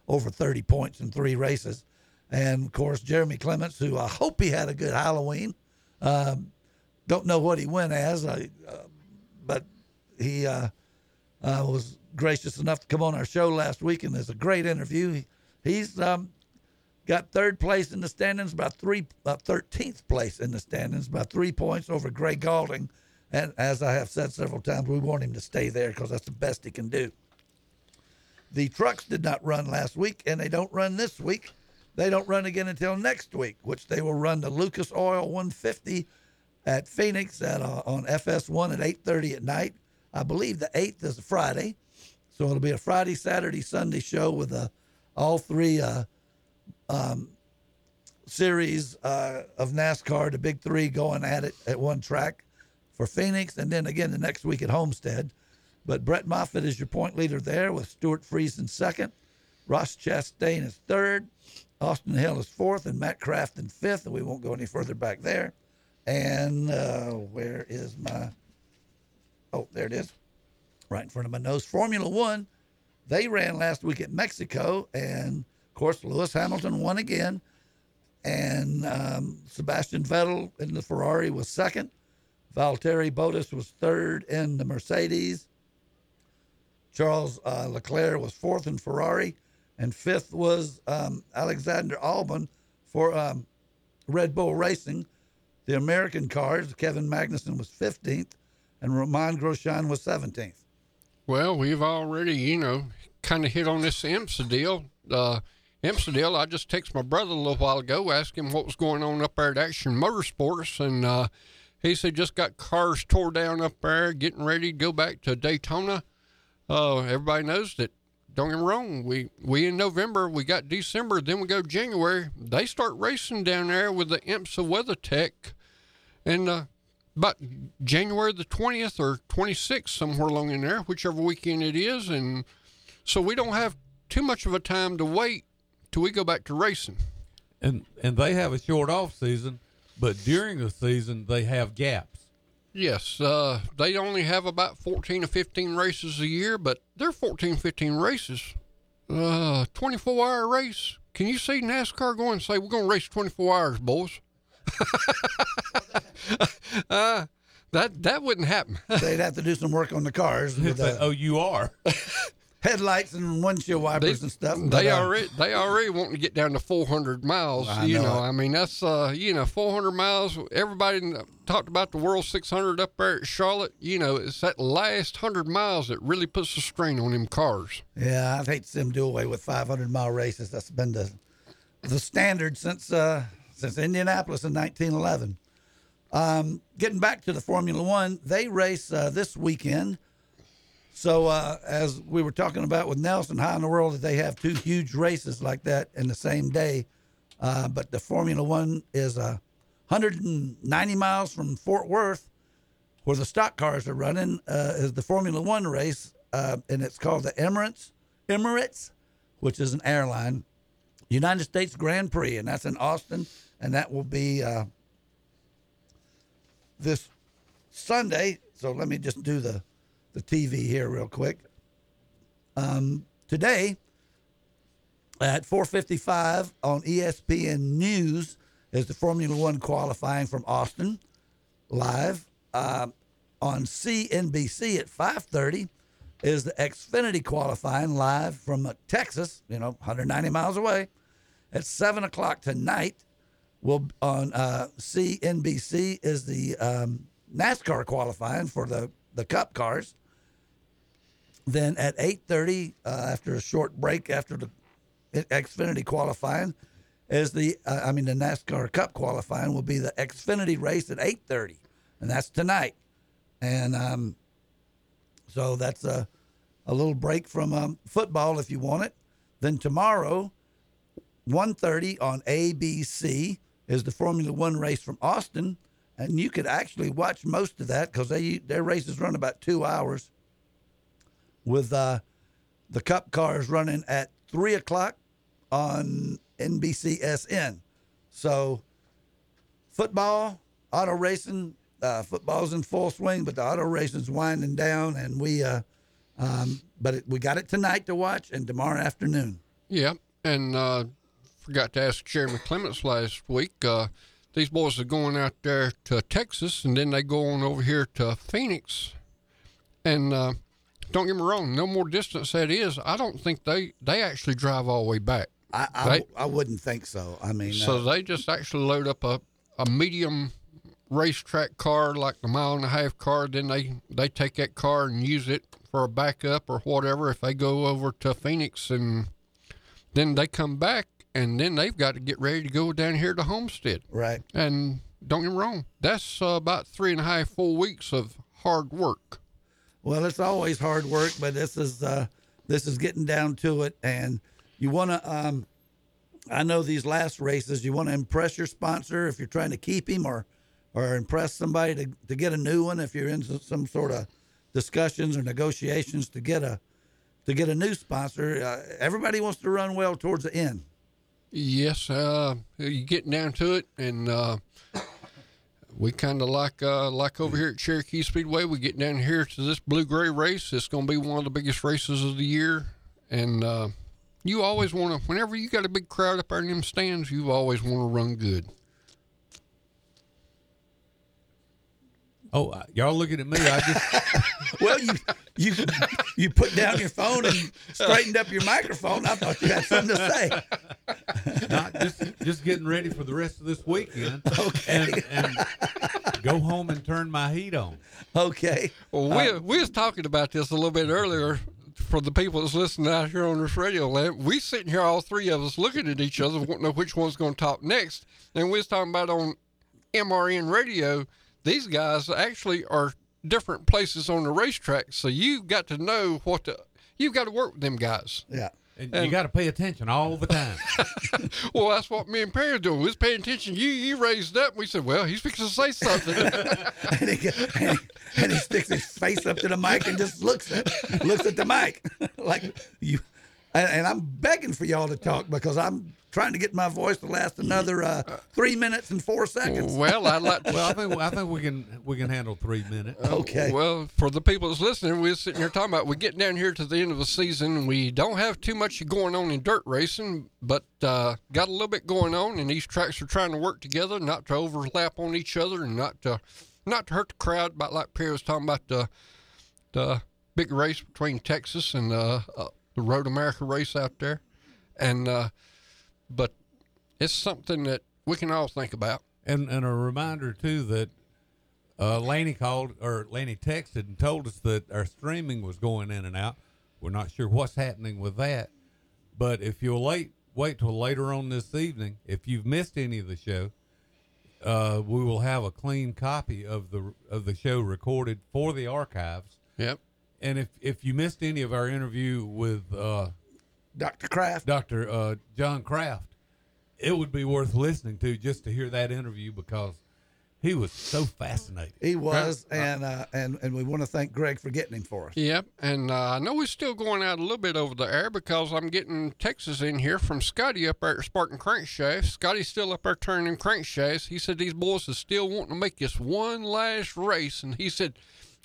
over 30 points in three races. And, of course, Jeremy Clements, who I hope he had a good Halloween. Don't know what he went as, but he was gracious enough to come on our show last week, and there's a great interview. He's got third place in the standings by 13th place in the standings by 3 points over Gray Galding. And as I have said several times, we want him to stay there because that's the best he can do. The trucks did not run last week, and they don't run this week. They don't run again until next week, which they will run the Lucas Oil 150 at Phoenix on FS1 at 8:30 at night. I believe the 8th is a Friday, so it'll be a Friday, Saturday, Sunday show with all three series of NASCAR, the big three, going at it at one track for Phoenix, and then again the next week at Homestead. But Brett Moffitt is your point leader there, with Stuart Friesen in second, Ross Chastain is third, Austin Hill is fourth, and Matt Craft in fifth, and we won't go any further back there. And where is my... Oh, there it is. Right in front of my nose. Formula One, they ran last week at Mexico, and, of course, Lewis Hamilton won again, and Sebastian Vettel in the Ferrari was second. Valtteri Bottas was third in the Mercedes. Charles Leclerc was fourth in Ferrari. And fifth was Alexander Albon for Red Bull Racing. The American cars, Kevin Magnussen was 15th, and Romain Grosjean was 17th. Well, we've already, kind of hit on this IMSA deal. IMSA deal, I just texted my brother a little while ago, asked him what was going on up there at Action Motorsports, and he said just got cars tore down up there, getting ready to go back to Daytona. Everybody knows that. Don't get me wrong, we in November, we got December, then we go January. They start racing down there with the IMSA WeatherTech. And about January the 20th or 26th, somewhere along in there, whichever weekend it is. And so we don't have too much of a time to wait till we go back to racing. And they have a short off season, but during the season, they have gaps. Yes, they only have about 14 to 15 races a year, but they're 14, 15 races. 24-hour race. Can you see NASCAR going and say, we're going to race 24 hours, boys? That wouldn't happen. They'd have to do some work on the cars. With, you are. Headlights and windshield wipers and stuff. They already want to get down to 400 miles. That's 400 miles. Everybody talked about the World 600 up there at Charlotte. It's that last 100 miles that really puts the strain on them cars. Yeah, I hate to see them do away with 500-mile races. That's been the standard since Indianapolis in 1911. Getting back to the Formula One, they race this weekend. So as we were talking about with Nelson, how in the world that they have two huge races like that in the same day? But the Formula One is 190 miles from Fort Worth, where the stock cars are running, is the Formula One race, and it's called the Emirates, which is an airline, United States Grand Prix, and that's in Austin, and that will be this Sunday. So let me just do the TV here real quick. Today at 4:55 on ESPN News is the Formula One qualifying from Austin live. On CNBC at 5:30 is the Xfinity qualifying live from Texas, 190 miles away. At 7 o'clock tonight on CNBC is the NASCAR qualifying for the Cup cars. Then at 8:30, after a short break after the Xfinity qualifying, is the NASCAR Cup qualifying will be the Xfinity race at 8:30, and that's tonight. And so that's a little break from football if you want it. Then tomorrow, 1:30 on ABC is the Formula One race from Austin, and you could actually watch most of that because their races run about 2 hours. With the Cup cars running at 3 o'clock on NBCSN. So football, auto racing, football's in full swing, but the auto racing's winding down, and we got it tonight to watch and tomorrow afternoon. Yeah, and forgot to ask Jeremy Clements last week. These boys are going out there to Texas, and then they go on over here to Phoenix, and don't get me wrong, no more distance that is. I don't think they actually drive all the way back. I wouldn't think so. I mean, so they just actually load up a medium racetrack car, like the 1.5 mile car. Then they take that car and use it for a backup or whatever if they go over to Phoenix, and then they come back, and then they've got to get ready to go down here to Homestead. Right. And don't get me wrong, that's about 3.5, 4 weeks of hard work. Well, it's always hard work, but this is getting down to it, and you want to. I know these last races, you want to impress your sponsor if you're trying to keep him, or impress somebody to get a new one if you're in some sort of discussions or negotiations to get a new sponsor. Everybody wants to run well towards the end. Yes, you're getting down to it, and. We kind of like over here at Cherokee Speedway, we get down here to this blue-gray race. It's going to be one of the biggest races of the year. And you always want to, whenever you got a big crowd up there in them stands, you always want to run good. Oh, y'all looking at me. I just well, you put down your phone and straightened up your microphone. I thought you had something to say. Not just getting ready for the rest of this weekend. Okay. And go home and turn my heat on. Okay. Well, we was talking about this a little bit earlier. For the people that's listening out here on this radio land, we sitting here, all three of us, looking at each other, wanting to know which one's going to talk next. And we was talking about on MRN Radio. These guys actually are different places on the racetrack, so you've got to know you've got to work with them guys. Yeah, and you got to pay attention all the time. Well, that's what me and Perry are doing. We was paying attention. You raised up. And we said, well, he's fixing to say something. and he sticks his face up to the mic and just looks at the mic like you. And I'm begging for y'all to talk because I'm trying to get my voice to last another 3 minutes and 4 seconds. Well, I'd like. Well, I think we can handle 3 minutes. Okay. Well, for the people that's listening, we're sitting here talking about we're getting down here to the end of the season. We don't have too much going on in dirt racing, but got a little bit going on, and these tracks are trying to work together, not to overlap on each other, and not to hurt the crowd. But like Pierre was talking about the big race between Texas and. The Road America race out there. And, but it's something that we can all think about. And a reminder too, that, Laney texted and told us that our streaming was going in and out. We're not sure what's happening with that, but if you'll wait till later on this evening, if you've missed any of the show, We will have a clean copy of the show recorded for the archives. Yep. And if you missed any of our interview with Dr. John Craft, it would be worth listening to just to hear that interview because he was so fascinating. He was, and we want to thank Greg for getting him for us. Yep, and I know we're still going out a little bit over the air because I'm getting Texas in here from Scotty up there at Spartan Crankshafts. Scotty's still up there turning crankshafts. He said these boys is still wanting to make this one last race, and he said,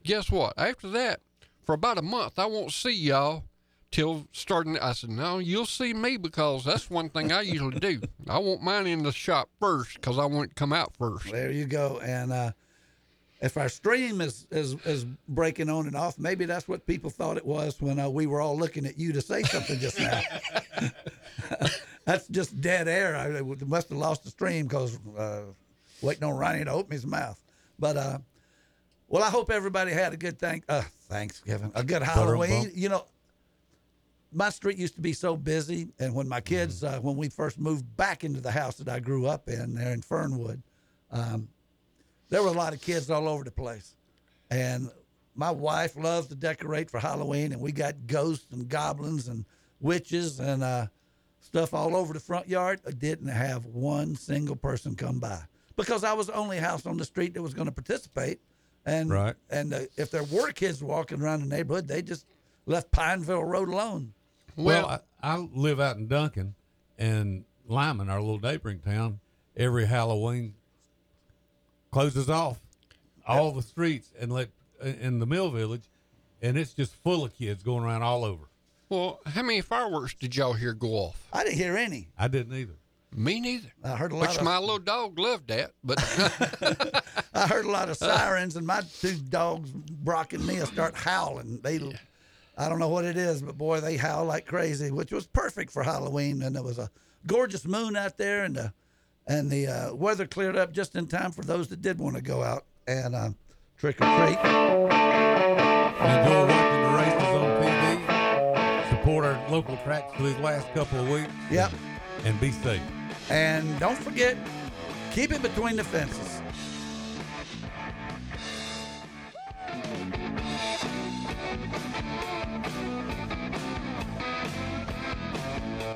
guess what? After that, for about a month, I won't see y'all till starting. I said, no, you'll see me because that's one thing I usually do. I want mine in the shop first because I want it to come out first. There you go. And if our stream is breaking on and off, maybe that's what people thought it was when we were all looking at you to say something just now. That's just dead air. I must have lost the stream because waiting on Ronnie to open his mouth. But well, I hope everybody had a good Thanksgiving, a good Halloween. You know, my street used to be so busy, and when my kids, when we first moved back into the house that I grew up in there in Fernwood, there were a lot of kids all over the place. And my wife loves to decorate for Halloween, and we got ghosts and goblins and witches and stuff all over the front yard. I didn't have one single person come by because I was the only house on the street that was going to participate. And right. And if there were kids walking around the neighborhood, they just left Pineville Road alone. Well, I live out in Duncan and Lyman, our little neighboring town. Every Halloween closes off all the streets and in the Mill Village, and it's just full of kids going around all over. Well, how many fireworks did y'all hear go off? I didn't hear any. I didn't either. Me neither. I heard a lot. Which my little dog loved that, but I heard a lot of sirens, and my two dogs, Brock and Mia, start howling. I don't know what it is, but boy, they howl like crazy, which was perfect for Halloween. And there was a gorgeous moon out there, and the weather cleared up just in time for those that did want to go out and trick or treat. Enjoy watching the races on TV. Support our local tracks for these last couple of weeks. Yep. And be safe. And don't forget, keep it between the fences.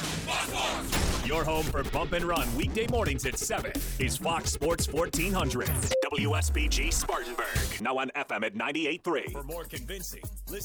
Fox Sports! Your home for Bump and Run weekday mornings at 7 is Fox Sports 1400. WSBG Spartanburg, now on FM at 98.3. For more convincing, listen.